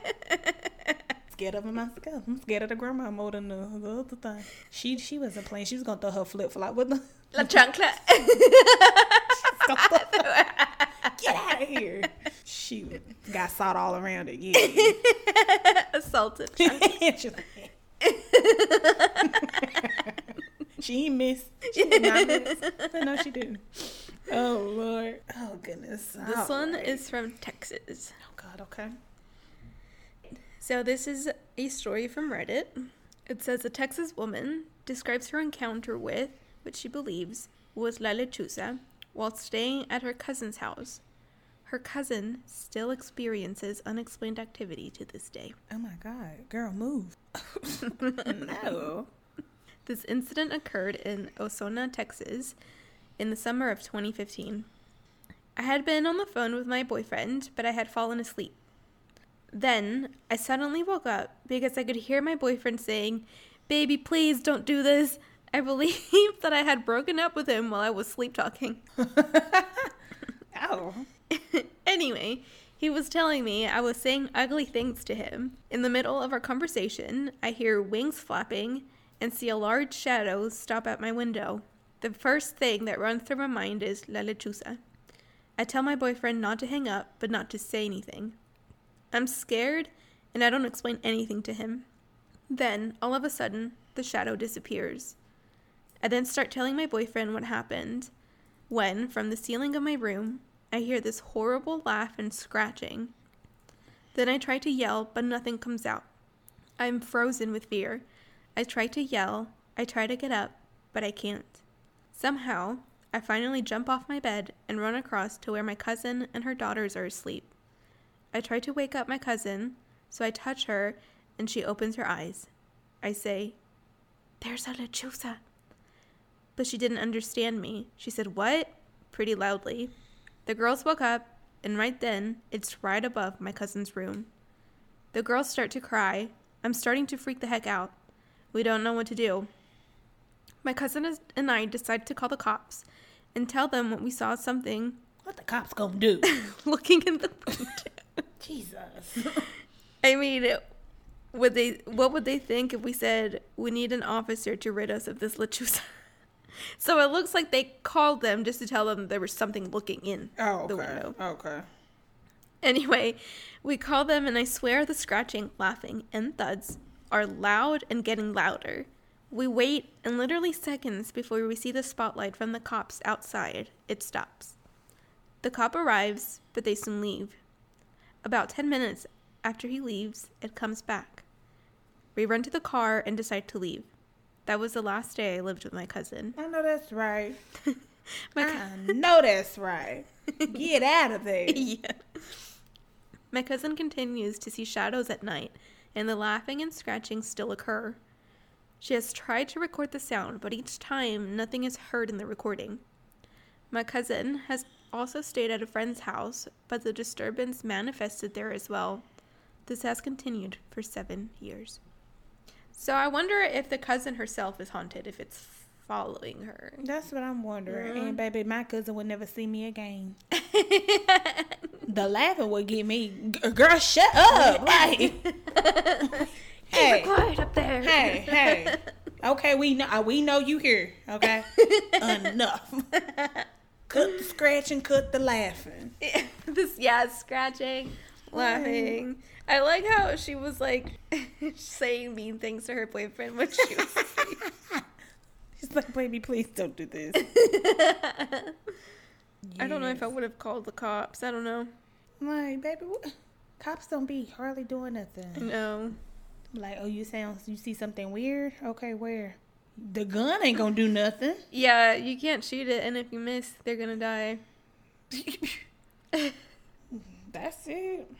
tall. Scared of him myself. I'm scared of the grandma more than the other thing. She wasn't playing. She was gonna throw her flip flop with the la chancla. Get out of here. She got salt all around it. Yeah. Assaulted. She ain't missed. She did not miss. No, she didn't. Oh Lord. Oh goodness. This one is from Texas. Oh God. Okay. So this is a story from Reddit. It says a Texas woman describes her encounter with what she believes was La Lechuza while staying at her cousin's house. Her cousin still experiences unexplained activity to this day. Oh my God. Girl, move. No. This incident occurred in Osona, Texas in the summer of 2015. I had been on the phone with my boyfriend, but I had fallen asleep. Then, I suddenly woke up because I could hear my boyfriend saying, "Baby, please don't do this." I believe that I had broken up with him while I was sleep talking. Ow. Anyway, he was telling me I was saying ugly things to him. In the middle of our conversation, I hear wings flapping and see a large shadow stop at my window. The first thing that runs through my mind is La Lechuza. I tell my boyfriend not to hang up, but not to say anything. I'm scared, and I don't explain anything to him. Then, all of a sudden, the shadow disappears. I then start telling my boyfriend what happened, when, from the ceiling of my room, I hear this horrible laugh and scratching. Then I try to yell, but nothing comes out. I'm frozen with fear. I try to yell, I try to get up, but I can't. Somehow, I finally jump off my bed and run across to where my cousin and her daughters are asleep. I try to wake up my cousin, so I touch her, and she opens her eyes. I say, "There's a lechuza." But she didn't understand me. She said, "What?" pretty loudly. The girls woke up, and right then, it's right above my cousin's room. The girls start to cry. I'm starting to freak the heck out. We don't know what to do. My cousin and I decide to call the cops and tell them what we saw something. What the cops gonna do? Looking in the window. Jesus. I mean, what would they think if we said, "We need an officer to rid us of this lechuza"? So it looks like they called them just to tell them there was something looking in the window. Okay. Anyway, we call them, and I swear the scratching, laughing, and thuds are loud and getting louder. We wait, and literally seconds before we see the spotlight from the cops outside, it stops. The cop arrives, but they soon leave. About 10 minutes after he leaves, it comes back. We run to the car and decide to leave. That was the last day I lived with my cousin. I know that's right. Get out of there. Yeah. My cousin continues to see shadows at night and the laughing and scratching still occur. She has tried to record the sound, but each time nothing is heard in the recording. My cousin has also stayed at a friend's house, but the disturbance manifested there as well. This has continued for 7 years. So I wonder if the cousin herself is haunted, if it's following her. That's what I'm wondering. Mm-hmm. And baby, my cousin would never see me again. The laughing would get me. Girl, shut up. Like, hey, quiet up there. Hey. Okay, we know you here. Okay, enough. Cut the scratching, cut the laughing. Scratching, laughing. I like how she was like saying mean things to her boyfriend when she was asleep. She's like, baby, please don't do this. Yes. I don't know if I would have called the cops. I don't know. Like, baby, cops don't be hardly doing nothing. No. Like, oh, you see something weird? Okay, where? The gun ain't gonna do nothing. Yeah, you can't shoot it, and if you miss, they're gonna die. That's it.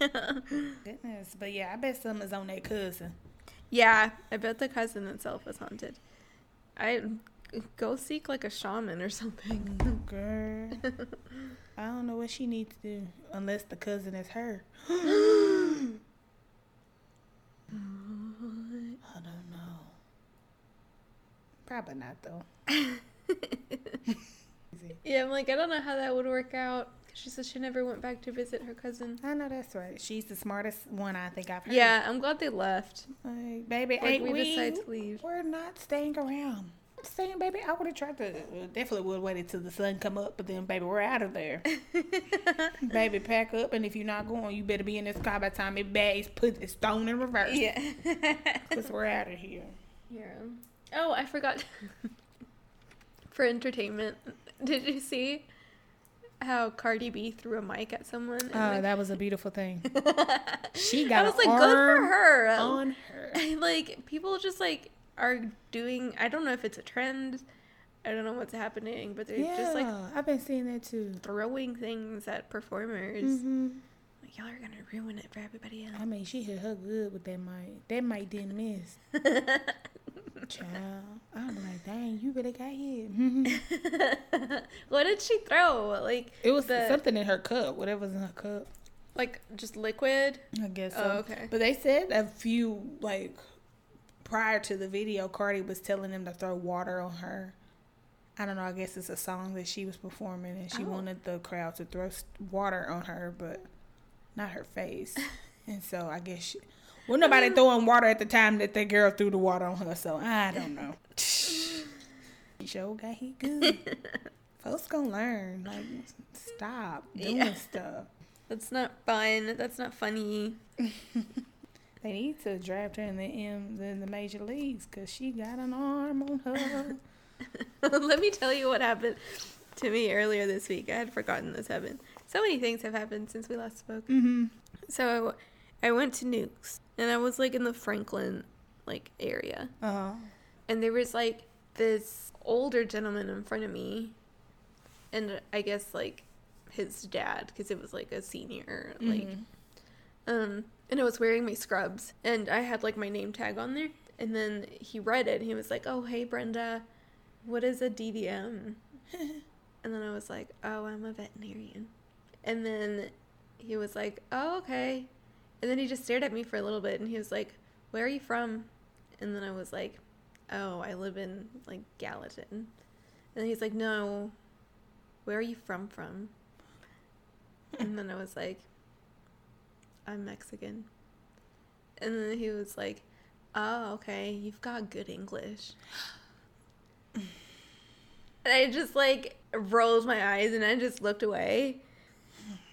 Goodness. But yeah, I bet something's on that cousin. Yeah, I bet the cousin itself was haunted. I go seek like a shaman or something. Girl. I don't know what she needs to do, unless the cousin is her. I don't know. Probably not, though. Yeah, I'm like, I don't know how that would work out. She said she never went back to visit her cousin. I know, that's right. She's the smartest one I think I've heard. Yeah, I'm glad they left. Like, baby, like, we decided to leave. We're not staying around. I'm saying, baby, I would have tried to. Definitely would have waited till the sun come up, but then, baby, we're out of there. Baby, pack up, and if you're not going, you better be in this car by the time it bags, put its stone in reverse. Yeah. Because we're out of here. Yeah. Oh, I forgot. For entertainment, did you see how Cardi B threw a mic at someone? Oh, that was a beautiful thing. She got. I was like, good for her. On her. Like, people just like are doing. I don't know if it's a trend. I don't know what's happening, but they're just like. I've been seeing that too. Throwing things at performers. Mm-hmm. Like, y'all are gonna ruin it for everybody else. I mean, she hit her good with that mic. That mic didn't miss. Child, I'm like, dang, you really got hit. What did she throw? Like, it was something in her cup, whatever's in her cup, like just liquid, I guess. Oh, so. Okay. But they said a few, like, prior to the video, Cardi was telling them to throw water on her. I don't know. I guess it's a song that she was performing, and she wanted the crowd to throw water on her, but not her face. And so I guess she. Well, nobody throwing water at the time that that girl threw the water on her, so I don't know. She sure got hit good. Folks gonna learn. Like, stop doing stuff. That's not fun. That's not funny. They need to draft her in the major leagues, because she got an arm on her. Let me tell you what happened to me earlier this week. I had forgotten this happened. So many things have happened since we last spoke. Mm-hmm. So I went to Nuke's, and I was, like, in the Franklin, like, area. Uh-huh. And there was, like, this older gentleman in front of me, and I guess, like, his dad, because it was, like, a senior, like, and I was wearing my scrubs, and I had, like, my name tag on there, and then he read it, and he was like, oh, hey, Brenda, what is a DVM? And then I was like, oh, I'm a veterinarian. And then he was like, oh, okay. And then he just stared at me for a little bit, and he was like, where are you from? And then I was like, oh, I live in, like, Gallatin. And then he's like, no, where are you from? And then I was like, I'm Mexican. And then he was like, oh, okay, you've got good English. And I just, like, rolled my eyes, and I just looked away.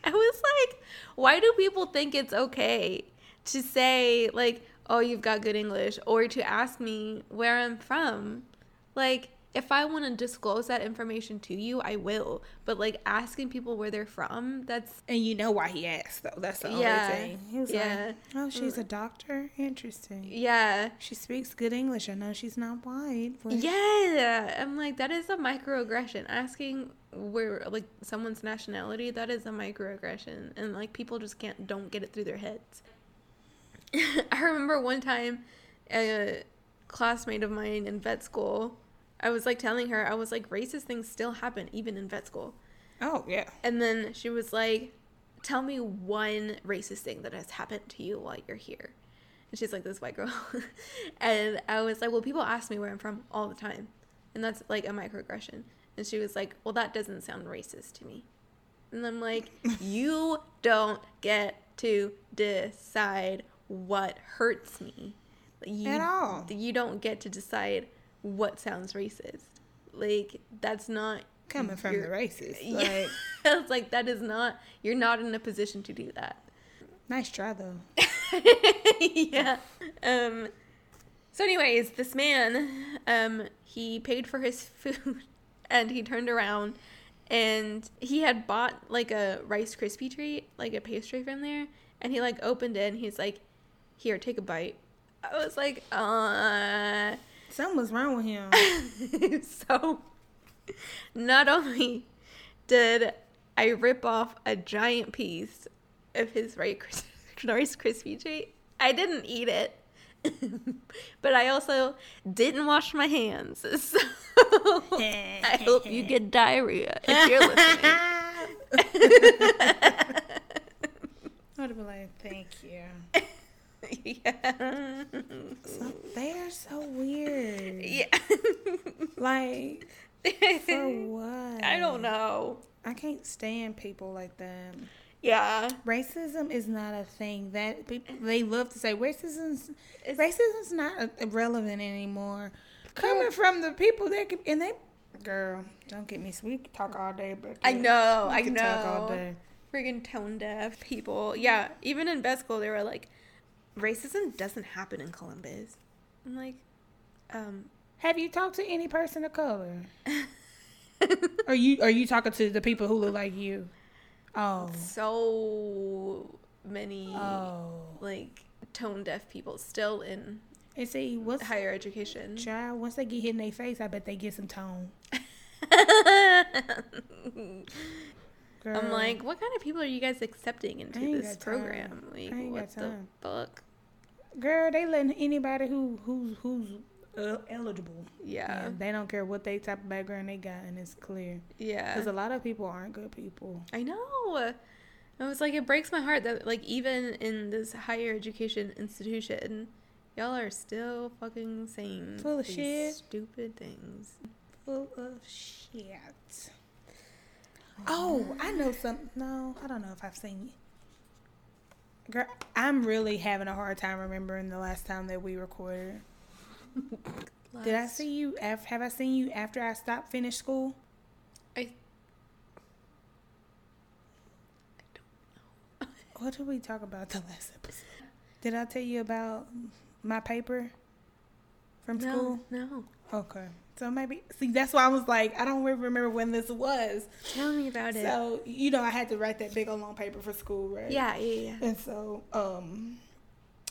I was like, why do people think it's okay to say, like, oh, you've got good English, or to ask me where I'm from? Like, if I want to disclose that information to you, I will. But, like, asking people where they're from, that's... And you know why he asked, though. That's the only thing. He was like, oh, she's a doctor? Interesting. Yeah. She speaks good English. I know she's not white. But... Yeah. I'm like, that is a microaggression. Asking where, like, someone's nationality, that is a microaggression. And, like, people just don't get it through their heads. I remember one time a classmate of mine in vet school, I was like telling her, I was like, racist things still happen even in vet school. Oh, yeah. And then she was like, tell me one racist thing that has happened to you while you're here. And she's like, this white girl. And I was like, well, people ask me where I'm from all the time. And that's like a microaggression. And she was like, well, that doesn't sound racist to me. And I'm like, you don't get to decide what hurts me. At all. You don't get to decide what sounds racist. Like, that's not... coming from the racist. Yeah. It's like, that is not... You're not in a position to do that. Nice try, though. Yeah. So anyways, this man, he paid for his food, and he turned around, and he had bought, like, a Rice Krispie treat, like a pastry from there, and he, like, opened it, and he's like, here, take a bite. I was like, something was wrong with him. So... not only did I rip off a giant piece of his Rice Krispie treat, I didn't eat it, but I also didn't wash my hands. So I hope you get diarrhea if you're listening. I would be like, thank you. Yeah. So they are so weird. Yeah. Like... for what? I don't know. I can't stand people like that. Yeah. Racism is not a thing that people, they love to say racism's not irrelevant anymore. Coming from the people that could, and they, girl, don't get me. We could talk all day, but I know. Talk all day. Friggin' tone deaf people. Yeah. Even in best school, they were like, racism doesn't happen in Columbus. I'm like, have you talked to any person of color? Are you talking to the people who look like you? Oh, so many like tone deaf people still in higher education. Child, once they get hit in their face, I bet they get some tone. Girl. I'm like, what kind of people are you guys accepting into this program? Like, what the fuck? Girl, they letting anybody who's eligible. Yeah. And they don't care what they type of background they got, and it's clear. Yeah. Because a lot of people aren't good people. I know. I was like, it breaks my heart that, like, even in this higher education institution, y'all are still fucking saying full of shit, stupid things. Full of shit. Oh, I know something. No, I don't know if I've seen it. Girl, I'm really having a hard time remembering the last time that we recorded. Did I see you? Have I seen you after I finished school? I don't know. What did we talk about the last episode? Did I tell you about my paper from school? No. Okay. So maybe, see, that's why I was like, I don't really remember when this was. Tell me about it. So, you know, I had to write that big old long paper for school, right? Yeah. And so,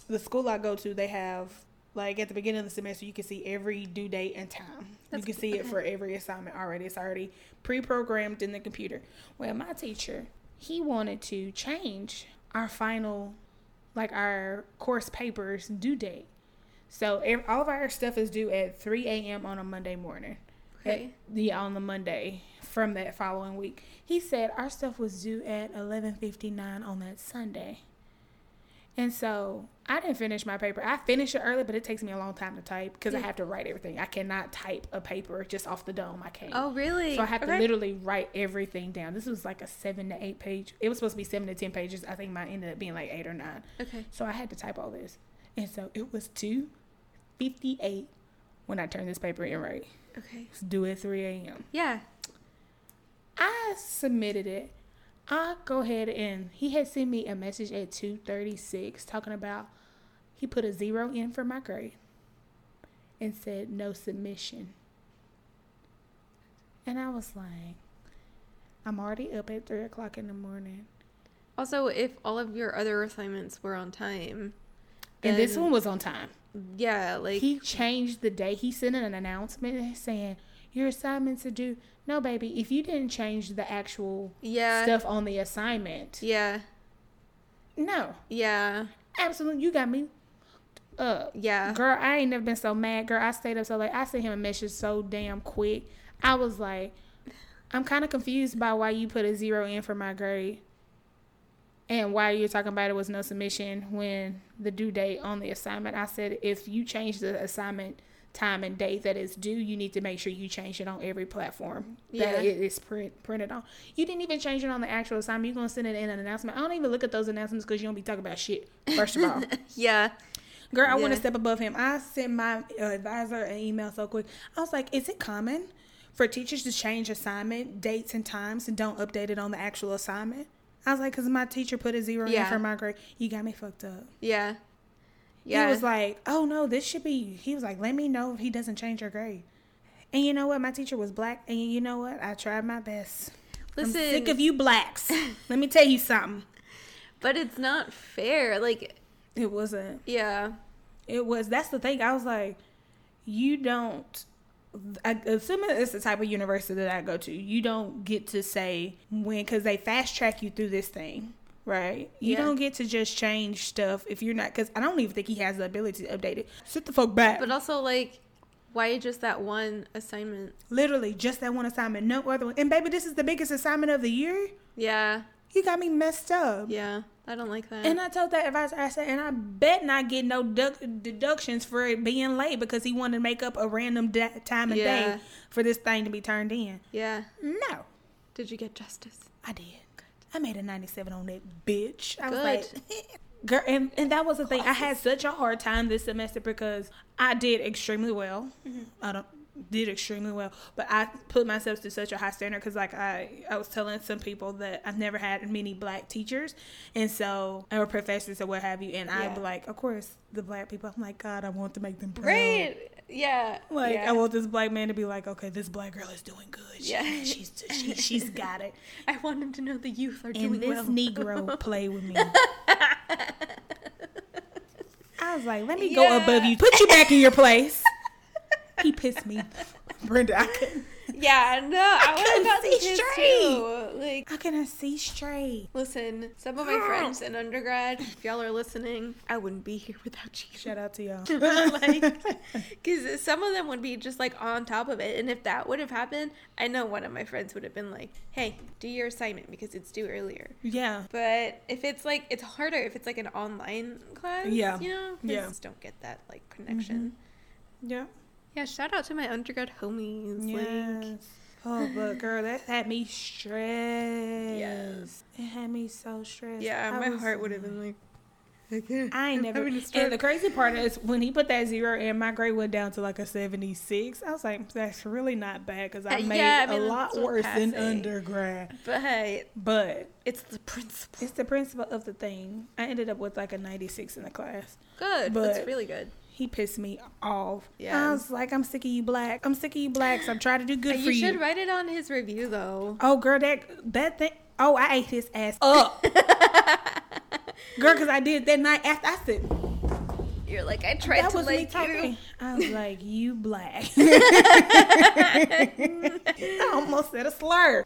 the school I go to, they have, like, at the beginning of the semester, you can see every due date and time. That's, you can see it for every assignment already. It's already pre-programmed in the computer. Well, my teacher, he wanted to change our final, like, our course paper's due date. So all of our stuff is due at 3 a.m. on a Monday morning. Okay. On the Monday from that following week. He said our stuff was due at 11:59 on that Sunday. And so I didn't finish my paper. I finished it early, but it takes me a long time to type because I have to write everything. I cannot type a paper just off the dome. I can't. Oh, really? So I have to literally write everything down. This was like a 7 to 8 page. It was supposed to be 7 to 10 pages. I think mine ended up being like 8 or 9. Okay. So I had to type all this. And so it was 2:58 when I turned this paper in, right? Okay. It's due at 3 a.m. Yeah. I submitted it. I go ahead, and he had sent me a message at 2:36 talking about he put a 0 in for my grade and said no submission. And I was like, I'm already up at 3 o'clock in the morning. Also, if all of your other assignments were on time. And this one was on time. Yeah. Like, he changed the day. He sent an announcement saying, your assignments are due. No, baby, if you didn't change the actual stuff on the assignment. Yeah. No. Yeah. Absolutely, you got me up. Yeah. Girl, I ain't never been so mad. Girl, I stayed up so late. I sent him a message so damn quick. I was like, I'm kind of confused by why you put a 0 in for my grade and why you're talking about it was no submission when the due date on the assignment. I said, if you change the assignment time and date that is due, you need to make sure you change it on every platform that it is printed on. You didn't even change it on the actual assignment. You're going to send it in an announcement. I don't even look at those announcements because you don't be talking about shit, first of all. Yeah. Girl, I want to step above him. I sent my advisor an email so quick. I was like, is it common for teachers to change assignment dates and times and don't update it on the actual assignment? I was like, because my teacher put a 0 in for my grade. You got me fucked up. Yeah. Yeah. He was like, oh, no, this should be. He was like, let me know if he doesn't change your grade. And you know what? My teacher was black. And you know what? I tried my best. Listen. I'm sick of you blacks. Let me tell you something. But it's not fair. Like. It wasn't. Yeah. It was. That's the thing. I was like, you don't. Assuming it's the type of university that I go to, you don't get to say when, because they fast track you through this thing, right? You don't get to just change stuff if you're not, because I don't even think he has the ability to update it. Sit the fuck back. But also, like, why just that one assignment? Literally, just that one assignment, no other one. And baby, this is the biggest assignment of the year. Yeah. You got me messed up. Yeah, I don't like that. And I told that advisor, I said, and I bet not get no deductions for it being late because he wanted to make up a random time and day for this thing to be turned in. Yeah. No. Did you get justice? I did. Good. I made a 97 on that bitch. I was like, girl, and that was the thing. I had such a hard time this semester because I did extremely well. Mm-hmm. Did extremely well, but I put myself to such a high standard because, like, I was telling some people that I've never had many black teachers and so, or professors or what have you, and I'd be like, of course the black people, I'm like, God, I want to make them proud. Right. Yeah. Like, I want this black man to be like, okay, this black girl is doing good. She's got it. I want him to know the youth are doing well. And this Negro play with me. I was like, let me go above you, put you back in your place. He pissed me. Brenda, I couldn't. Yeah, no, I couldn't see straight. Like, I couldn't see straight. Listen, some of my friends in undergrad, if y'all are listening, I wouldn't be here without you. Shout out to y'all. Because some of them would be just, like, on top of it. And if that would have happened, I know one of my friends would have been like, hey, do your assignment because it's due earlier. Yeah. But if it's, like, it's harder if it's, like, an online class. Yeah. You know? Yeah. Just don't get that, like, connection. Mm-hmm. Yeah. Yeah, shout out to my undergrad homies. Yes. Like. Oh, but girl, that had me stressed. Yes. It had me so stressed. Yeah, my heart would have been like, I ain't never. And the crazy part is when he put that 0 in, my grade went down to like a 76. I was like, that's really not bad because I made a lot worse than undergrad. But it's the principle. It's the principle of the thing. I ended up with like a 96 in the class. Good. But that's really good. He pissed me off. Yeah. I was like, I'm sick of you black. I'm sick of you blacks. I'm trying to do good for you. You should write it on his review, though. Oh, girl, that thing. Oh, I ate his ass up. Girl, because I did that night after. I said. You're like, I tried to like you. I was like, you black. I almost said a slur.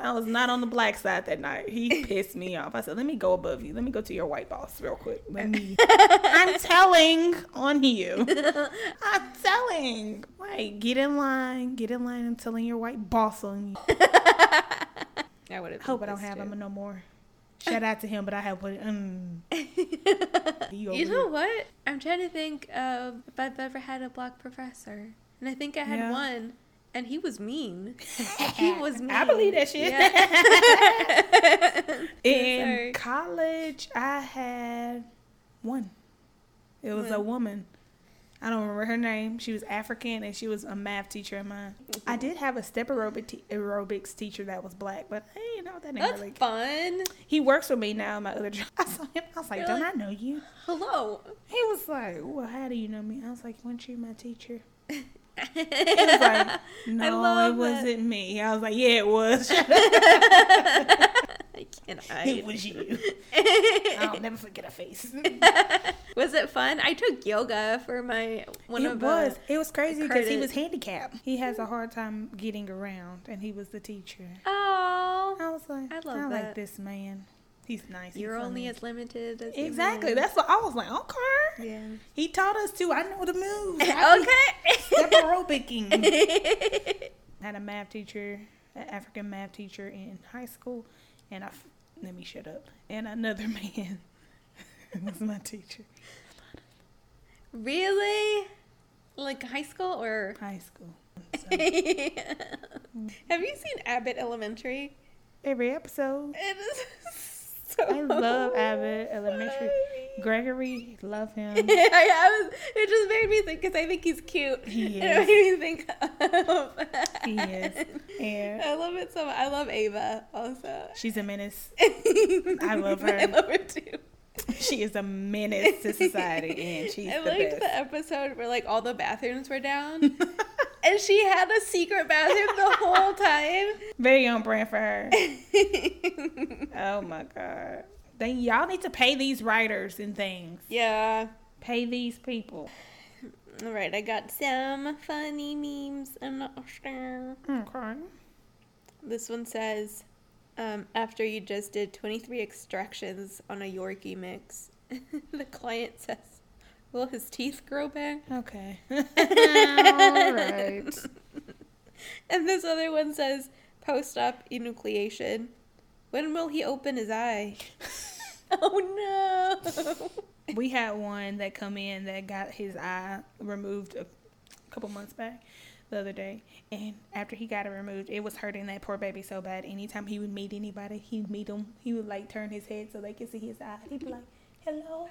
I was not on the black side that night. He pissed me off. I said, let me go above you. Let me go to your white boss real quick. I'm telling on you. I'm telling. Like, get in line. Get in line. I'm telling your white boss on you. I would have hope I don't have him no more. Shout out to him, but I have one. You know what? I'm trying to think of if I've ever had a black professor. And I think I had one. And he was mean. I believe that shit. Yeah. In college, I had one. It was a woman. I don't remember her name. She was African, and she was a math teacher of mine. I did have a step aerobics teacher that was black, but I didn't know that name. That's really fun. He works with me now in my other job. I saw him. I was like, don't I know you? Hello. He was like, well, how do you know me? I was like, weren't you my teacher? It was like, no, it wasn't me. I was like, yeah, it was. I can't hide. It was you. I'll never forget her face. Was it fun? I took yoga for my It was crazy because he was handicapped. He has a hard time getting around, and he was the teacher. Oh, I was like, I love that. I like this man. He's nice. You're only as limited as exactly. That's what I was like. Okay. Yeah. He taught us to. I know the moves. Okay. Step aerobicing. Had a math teacher, an African math teacher in high school, and I let me shut up. And another man was my teacher. Really? Like high school or? High school. So. Have you seen Abbott Elementary? Every episode. It is. So I love Abbott Elementary. Gregory, love him. It just made me think because I think he's cute. He is. And it made me think of that. He is. And I love it so much. I love Ava also. She's a menace. I love her. I love her too. She is a menace to society, and she's the best. I liked the episode where like all the bathrooms were down. And she had a secret bathroom the whole time. Very on brand for her. Oh, my God. Then y'all need to pay these writers and things. Yeah. Pay these people. All right. I got some funny memes. I'm not sure. Okay. This one says, after you just did 23 extractions on a Yorkie mix, the client says, will his teeth grow back? Okay. All right. And this other one says, post-op enucleation. When will he open his eye? Oh, no. We had one that come in that got his eye removed a couple months back the other day. And after he got it removed, it was hurting that poor baby so bad. Anytime he would meet anybody, he'd meet them. He would, like, turn his head so they could see his eye. He'd be like, hello.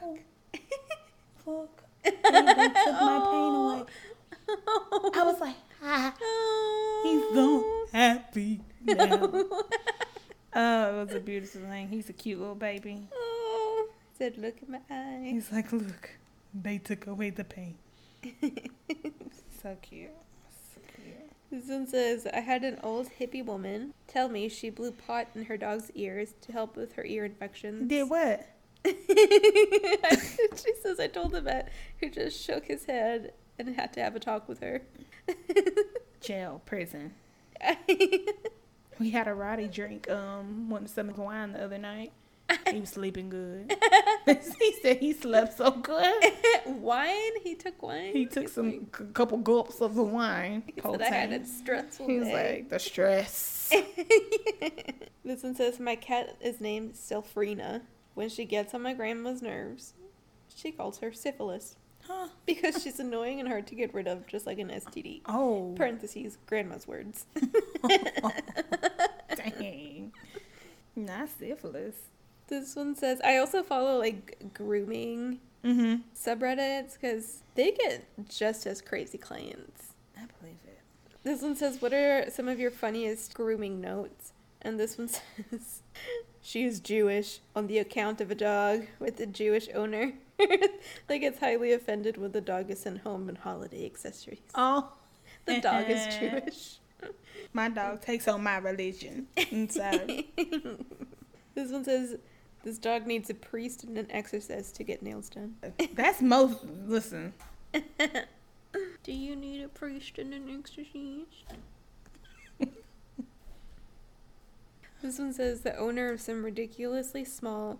Look, they took my pain away. Oh. I was like, ah. Oh. He's so happy now. Oh, it was a beautiful thing. He's a cute little baby. Oh, he said, look in my eyes. He's like, look, they took away the pain. So cute. So cute. This one says, I had an old hippie woman tell me she blew pot in her dog's ears to help with her ear infections. Did what? She says, I told the vet who just shook his head and had to have a talk with her. Jail, prison. We had a Roddy drink one stomach of wine the other night. He was sleeping good. He said he slept so good. Wine? He took wine? He took couple gulps of the wine. He said, I had a stressful day. He was like, the stress. This one says, my cat is named Selfrina. When she gets on my grandma's nerves, she calls her syphilis. Huh. Because she's annoying and hard to get rid of, just like an STD. Oh. Parentheses, grandma's words. Dang. Not syphilis. This one says, I also follow, like, grooming subreddits, because they get just as crazy clients. I believe it. This one says, what are some of your funniest grooming notes? And this one says, she is Jewish on the account of a dog with a Jewish owner. Like, it's highly offended when the dog is sent home in holiday accessories. Oh. The dog is Jewish. My dog takes on my religion. I'm sorry. This one says, this dog needs a priest and an exorcist to get nails done. That's most, listen. Do you need a priest and an exorcist? This one says, the owner of some ridiculously small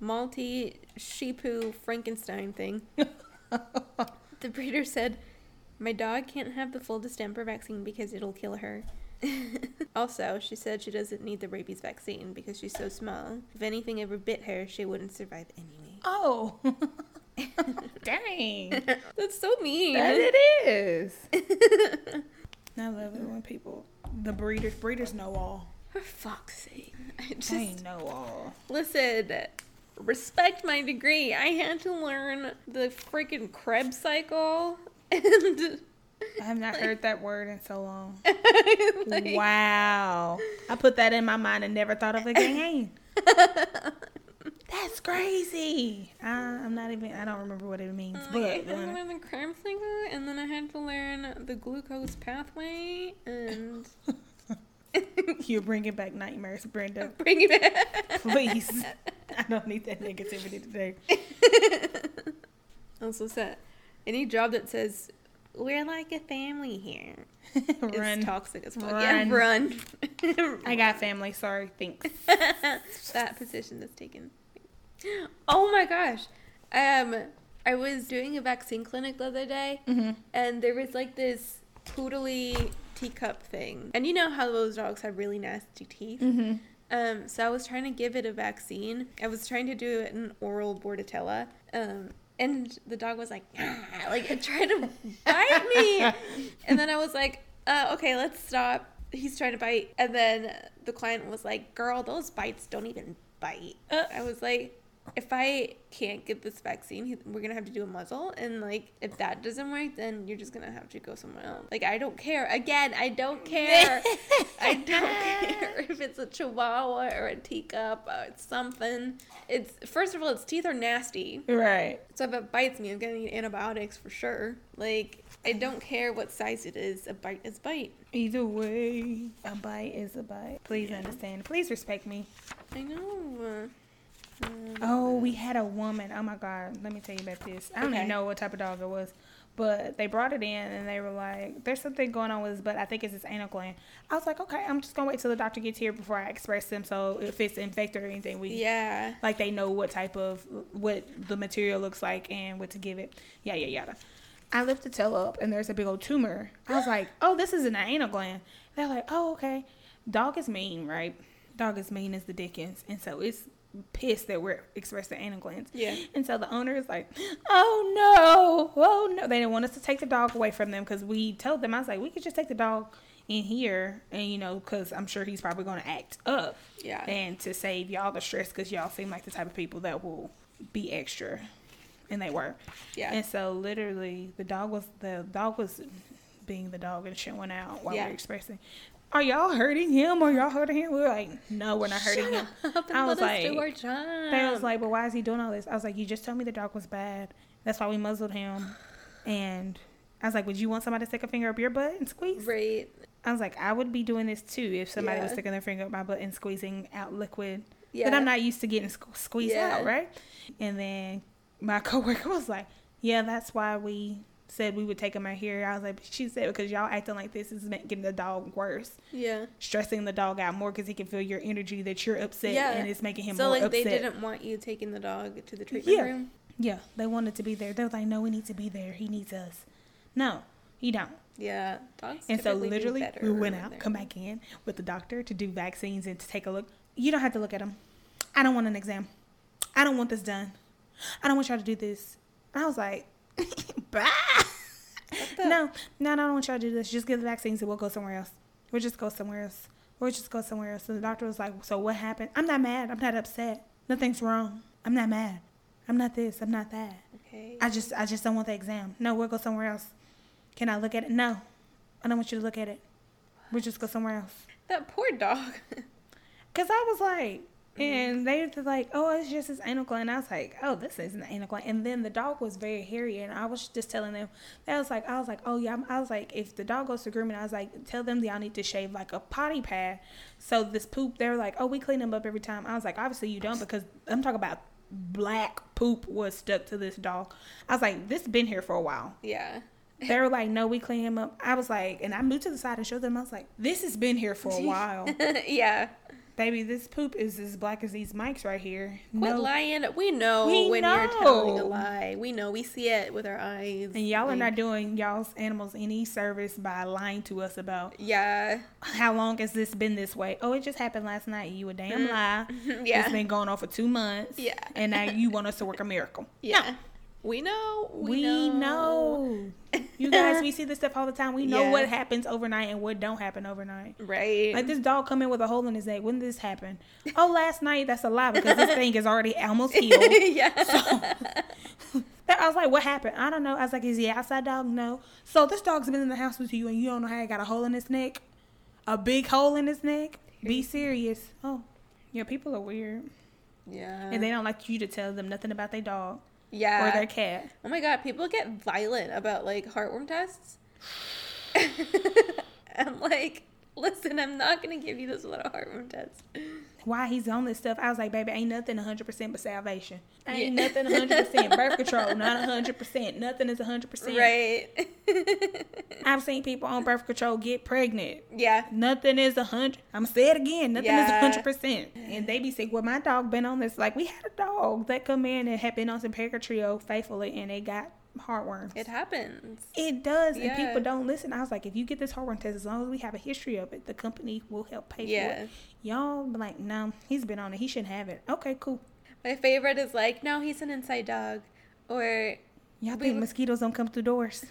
Maltese Shih Tzu Frankenstein thing. The breeder said, my dog can't have the full distemper vaccine because it'll kill her. Also, she said she doesn't need the rabies vaccine because she's so small. If anything ever bit her, she wouldn't survive anyway. Oh. Dang. That's so mean. That it is. I love it when people, the breeders know all. For fuck's sake. I know all. Listen, respect my degree. I had to learn the freaking Krebs cycle. And I have not heard that word in so long. Like, wow. I put that in my mind and never thought of it again. That's crazy. I don't remember what it means. But I had to learn the Krebs cycle, and then I had to learn the glucose pathway, and... You're bringing back nightmares, Brenda. Bring it back. Please. I don't need that negativity today. Also, any job that says we're like a family here. It's toxic as fuck. Yeah, run. I got family. Sorry. Thanks. That position is taken. Oh, my gosh. I was doing a vaccine clinic the other day, mm-hmm. and there was, like, this poodly teacup thing. And you know how those dogs have really nasty teeth? Mm-hmm. So I was trying to give it a vaccine. I was trying to do an oral Bordetella, and the dog was like, ah, like, it tried to bite me. And then I was like, okay, let's stop. He's trying to bite. And then the client was like, girl, those bites don't even bite. I was like, if I can't get this vaccine, we're going to have to do a muzzle. And, like, if that doesn't work, then you're just going to have to go somewhere else. Like, I don't care. Again, I don't care. I don't care if it's a chihuahua or a teacup or it's something. It's, first of all, its teeth are nasty. Right. So if it bites me, I'm going to need antibiotics for sure. Like, I don't care what size it is. A bite is a bite. Either way, a bite is a bite. Please understand. Please respect me. I know. Oh, we had a woman. Oh, my God. Let me tell you about this. I don't even know what type of dog it was. But they brought it in, and they were like, there's something going on with this, but I think it's his anal gland. I was like, okay, I'm just going to wait till the doctor gets here before I express them. So if it's infected or anything, we, like, they know what type of, what the material looks like and what to give it. Yada, yada, yada. I lift the tail up, and there's a big old tumor. I was like, oh, this is an anal gland. They're like, oh, okay. Dog is mean, right? Dog is mean as the Dickens. And so it's pissed that we're expressing anal glands. Yeah. And so the owner is like, oh no. They didn't want us to take the dog away from them because we told them, I was like, we could just take the dog in here and, you know, because I'm sure he's probably going to act up. Yeah. And to save y'all the stress because y'all seem like the type of people that will be extra. And they were. Yeah. And so literally the dog was being the dog and shit went out while we were expressing. Are y'all hurting him? We were like, no, we're not hurting him. I was like, do our job. They was like, but why is he doing all this? I was like, you just told me the dog was bad. That's why we muzzled him. And I was like, would you want somebody to stick a finger up your butt and squeeze? Right. I was like, I would be doing this too if somebody was sticking their finger up my butt and squeezing out liquid that I'm not used to getting squeezed out, right? And then my coworker was like, yeah, that's why we said we would take him out here. I was like, she said, because y'all acting like this is getting the dog worse. Yeah. Stressing the dog out more because he can feel your energy that you're upset and it's making him more upset. So, like, they didn't want you taking the dog to the treatment room? Yeah. They wanted to be there. They were like, no, we need to be there. He needs us. No, he don't. Yeah. Dogs and so, literally, we went out, come back in with the doctor to do vaccines and to take a look. You don't have to look at him. I don't want an exam. I don't want this done. I don't want y'all to do this. And I was like, No, I don't want y'all to do this. Just give the vaccines and we'll go somewhere else. We'll just go somewhere else. So the doctor was like, so what happened? I'm not mad. I'm not upset. Nothing's wrong. I'm not mad. I'm not this. I'm not that. Okay. I just don't want the exam. No, we'll go somewhere else. Can I look at it? No. I don't want you to look at it. We'll just go somewhere else. That poor dog. Because I was like, and they were like, oh, it's just his anal gland. I was like, oh, this isn't an anal gland. And then the dog was very hairy, and I was just telling them. I was like, oh, yeah. I was like, if the dog goes to grooming, I was like, tell them y'all need to shave, like, a potty pad. So this poop, they were like, oh, we clean them up every time. I was like, obviously you don't, because I'm talking about black poop was stuck to this dog. I was like, this been here for a while. Yeah. They were like, no, we clean him up. I was like, and I moved to the side and showed them. I was like, this has been here for a while. Yeah. Baby, this poop is as black as these mics right here. Quit lying. We know you're telling a lie. We know. We see it with our eyes. And y'all are not doing y'all's animals any service by lying to us about how long has this been this way? Oh, it just happened last night. You a damn lie. Yeah. It's been going on for 2 months. Yeah. And now you want us to work a miracle. Yeah. No. We know. We know. You guys, we see this stuff all the time. We know what happens overnight and what don't happen overnight. Right. Like, this dog come in with a hole in his egg. When did this happen? Oh, last night. That's a lie because this thing is already almost healed. So, I was like, what happened? I don't know. I was like, is he an outside dog? No. So this dog's been in the house with you, and you don't know how he got a hole in his neck? A big hole in his neck? Be serious. Oh. Yeah, people are weird. Yeah. And they don't like you to tell them nothing about their dog. Yeah. Or their cat. Oh my God, people get violent about, like, heartworm tests. I'm like, listen, I'm not going to give you this little heartworm test. why he's on this stuff, I was like, baby, ain't nothing 100% but salvation. Ain't nothing 100%. Birth control, not 100%. Nothing is 100%. Right. I've seen people on birth control get pregnant. Yeah. Nothing is 100%. I'm going to say it again. Nothing is 100%. And they be sick. Well, my dog been on this. Like, we had a dog that come in and had been on some Simparica Trio faithfully, and they got heartworms. It happens. It does. Yeah. And people don't listen. I was like, if you get this heartworm test, as long as we have a history of it, the company will help pay for it. Y'all be like, no, he's been on it, he shouldn't have it. Okay, cool. My favorite is like, no, he's an inside dog. Or y'all think mosquitoes don't come through doors.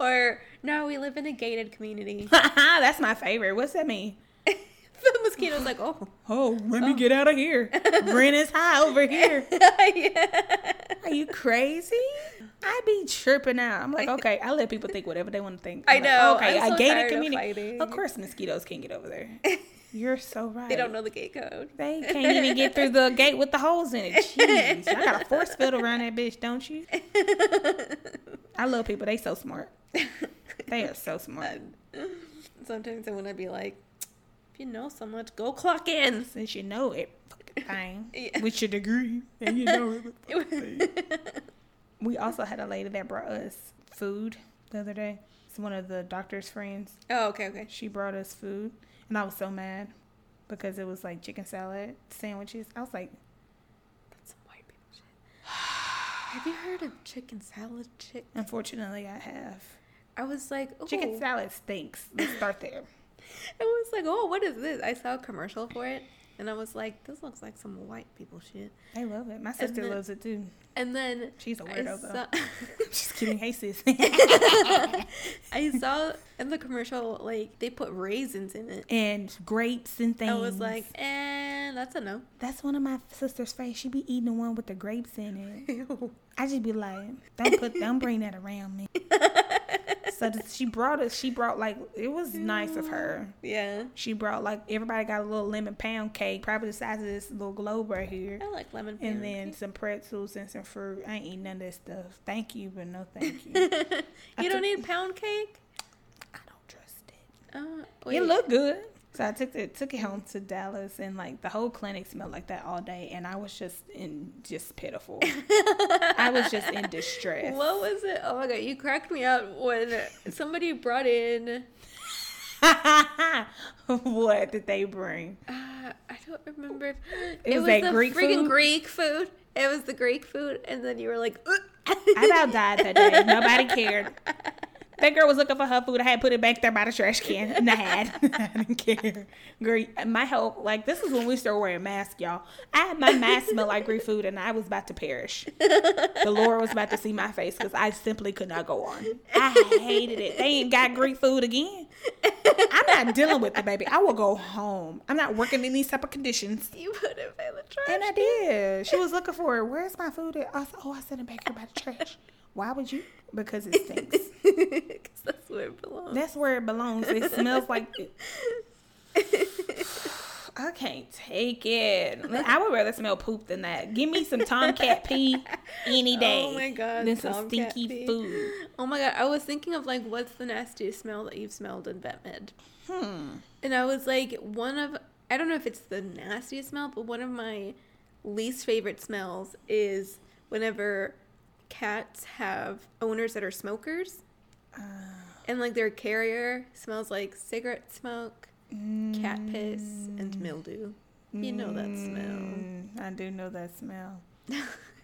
Or no, we live in a gated community. That's my favorite. What's that mean? The mosquito's like, let me get out of here. Rent is high over here. Are you crazy? I be tripping out. I'm like, okay, I let people think whatever they want to think. I'm I know. Okay, I'm so gated community. Of course, mosquitoes can't get over there. You're so right. They don't know the gate code. They can't even get through the gate with the holes in it. Jeez, I got a force field around that bitch, don't you? I love people. They so smart. They are so smart. Sometimes I want to be like, if you know so much, go clock in. Since you know it, fucking thing. With your degree, and you know it. Thing. We also had a lady that brought us food the other day. It's one of the doctor's friends. Oh, okay. She brought us food, and I was so mad because it was like chicken salad sandwiches. I was like, that's some white people shit. Have you heard of Chicken Salad Chick? Unfortunately, I have. I was like, oh. Chicken salad stinks. Let's start there. I was like, oh, what is this? I saw a commercial for it, and I was like, this looks like some white people shit. I love it. My sister loves it, too. And then... She's a weirdo, though. Just kidding. Hey, sis. I saw in the commercial, like, they put raisins in it. And grapes and things. I was like, that's a no. That's one of my sister's face. She be eating the one with the grapes in it. I just be like, don't bring that around me. So she brought like, it was nice of her. Yeah. She brought like, everybody got a little lemon pound cake, probably the size of this little globe right here. I like lemon pound cake. And then some pretzels and some fruit. I ain't eating none of that stuff. Thank you, but no thank you. You don't need pound cake? I don't trust it. It looked good. So I took it home to Dallas, and like the whole clinic smelled like that all day, and I was just pitiful. I was just in distress. What was it? Oh my God, you cracked me up when somebody brought in. What did they bring? I don't remember. It was Greek food. It was the Greek food, and then you were like, I about died that day. Nobody cared. That girl was looking for her food. I had put it back there by the trash can. And I didn't care. Girl, my whole, like, this is when we started wearing masks, y'all. I had my mask smell like Greek food, and I was about to perish. The Lord was about to see my face because I simply could not go on. I hated it. They ain't got Greek food again. I'm not dealing with it, baby. I will go home. I'm not working in these type of conditions. You put it by the trash can. And I did. She was looking for it. Where's my food? I sent it back there by the trash. Why would you? Because it stinks. Because that's where it belongs. That's where it belongs. It smells like it. I can't take it. I would rather smell poop than that. Give me some Tomcat pee any day. Oh my God. Than some stinky food. Oh my God. I was thinking of like, what's the nastiest smell that you've smelled in vet med? And I was like, I don't know if it's the nastiest smell, but one of my least favorite smells is whenever cats have owners that are smokers, and like their carrier smells like cigarette smoke, cat piss, and mildew. You know that smell. I do know that smell.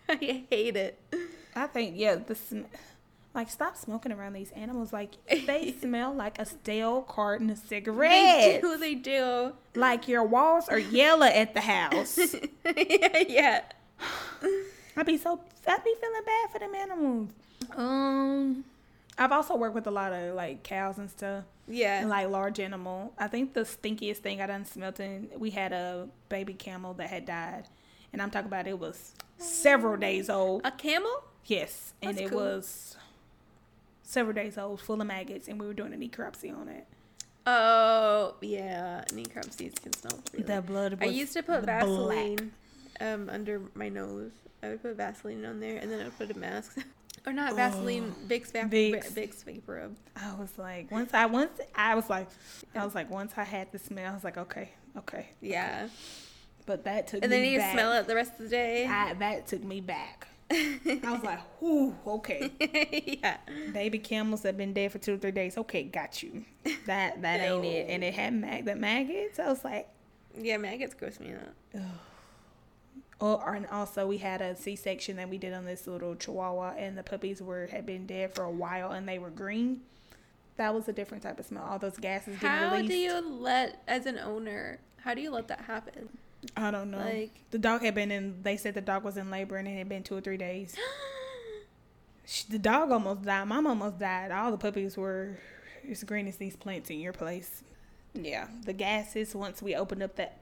I hate it. I think like, stop smoking around these animals. Like, they smell like a stale carton of cigarettes. They do. Like, your walls are yellow at the house. Yeah. I'd be feeling bad for them animals. I've also worked with a lot of like cows and stuff. Yeah. And, like, large animal. I think the stinkiest thing I done smelled in, we had a baby camel that had died, and I'm talking about it was several days old. A camel? Yes, and it was several days old, full of maggots, and we were doing a necropsy on it. Oh yeah, necropsies can smell really. The blood. I used to put Vaseline under my nose. I would put Vaseline on there, and then I would put a mask. Or not Vaseline, Vicks Vapor Rub. I was like, once I had the smell, I was like, okay, Okay. Yeah. Okay. But that took me back. And then you smell it the rest of the day. That took me back. I was like, whew, okay. Yeah. Baby camels have been dead for 2 or 3 days. Okay, got you. That ain't it. And it had maggots. I was like. Yeah, maggots gross me out. And also we had a C-section that we did on this little chihuahua, and the puppies had been dead for a while, and they were green. That was a different type of smell. All those gases getting released. How do you let that happen? I don't know. The dog had been in. They said the dog was in labor, and it had been 2 or 3 days. The dog almost died. Mom almost died. All the puppies were as green as these plants in your place. Yeah, the gases. Once we opened up that,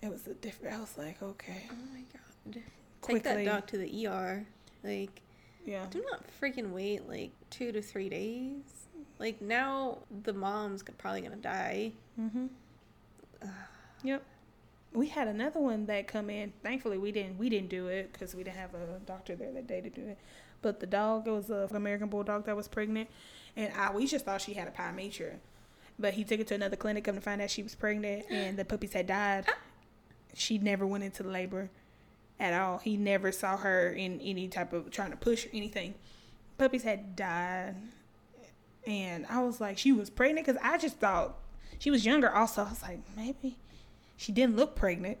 it was a different. I was like, okay. Oh my god. Quickly. Take that dog to the ER. Yeah. Do not freaking wait 2 to 3 days. Now the mom's probably gonna die. Mm-hmm. Yep. We had another one that come in. Thankfully, we didn't do it because we didn't have a doctor there that day to do it. But the dog, it was an American Bulldog that was pregnant, and we just thought she had a pyometra. But he took it to another clinic, come to find out she was pregnant, and the puppies had died. She never went into labor at all. He never saw her in any type of trying to push or anything. Puppies had died, and I was like, she was pregnant because I just thought. She was younger also. I was like, maybe she didn't look pregnant.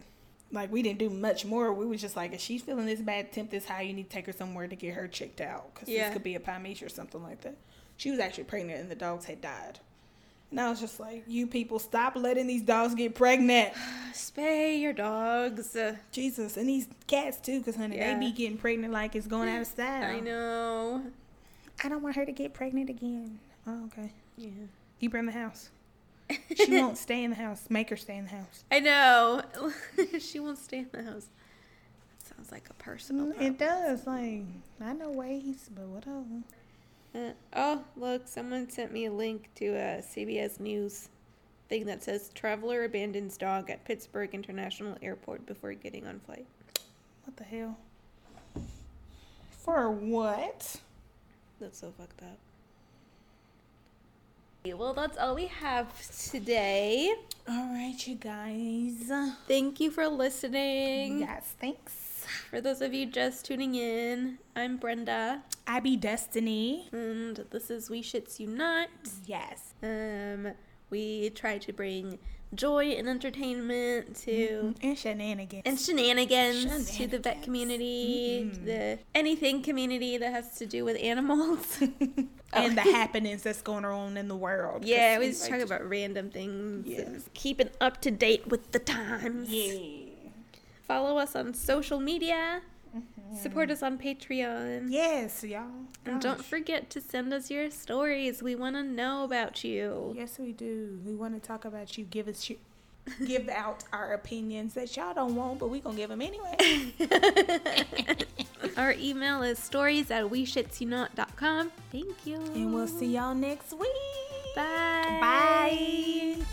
We didn't do much more. We was just like, if she's feeling this bad, temp this high, you need to take her somewhere to get her checked out. Because this could be a pyometra or something like that. She was actually pregnant, and the dogs had died. And I was just like, you people, stop letting these dogs get pregnant. Spay your dogs. Jesus. And these cats, too, because, honey, they be getting pregnant like it's going out of style. I know. I don't want her to get pregnant again. Oh, okay. Yeah. You burn the house. She won't stay in the house. Make her stay in the house. I know. She won't stay in the house. That sounds like a personal problem. It does. I know ways, but whatever. Look. Someone sent me a link to a CBS News thing that says, Traveler abandons dog at Pittsburgh International Airport before getting on flight. What the hell? For what? That's so fucked up. Well, that's all we have today. All right, you guys. Thank you for listening. Yes, thanks. For those of you just tuning in, I'm Brenda. I be Destiny. And this is We Shits You Not. Yes. We try to bring joy and entertainment to... Mm-hmm. And shenanigans. And shenanigans to the vet community, mm-hmm. The anything community that has to do with animals. And the happenings that's going on in the world. Yeah, we just talk about random things. Yes. Keeping up to date with the times. Yeah. Follow us on social media. Mm-hmm. Support us on Patreon. Yes, y'all. Gosh. And don't forget to send us your stories. We want to know about you. Yes, we do. We want to talk about you. Give out our opinions that y'all don't want, but we gonna give them anyway. Our email is stories@weshitsyouNot.com. Thank you. And we'll see y'all next week. Bye. Bye.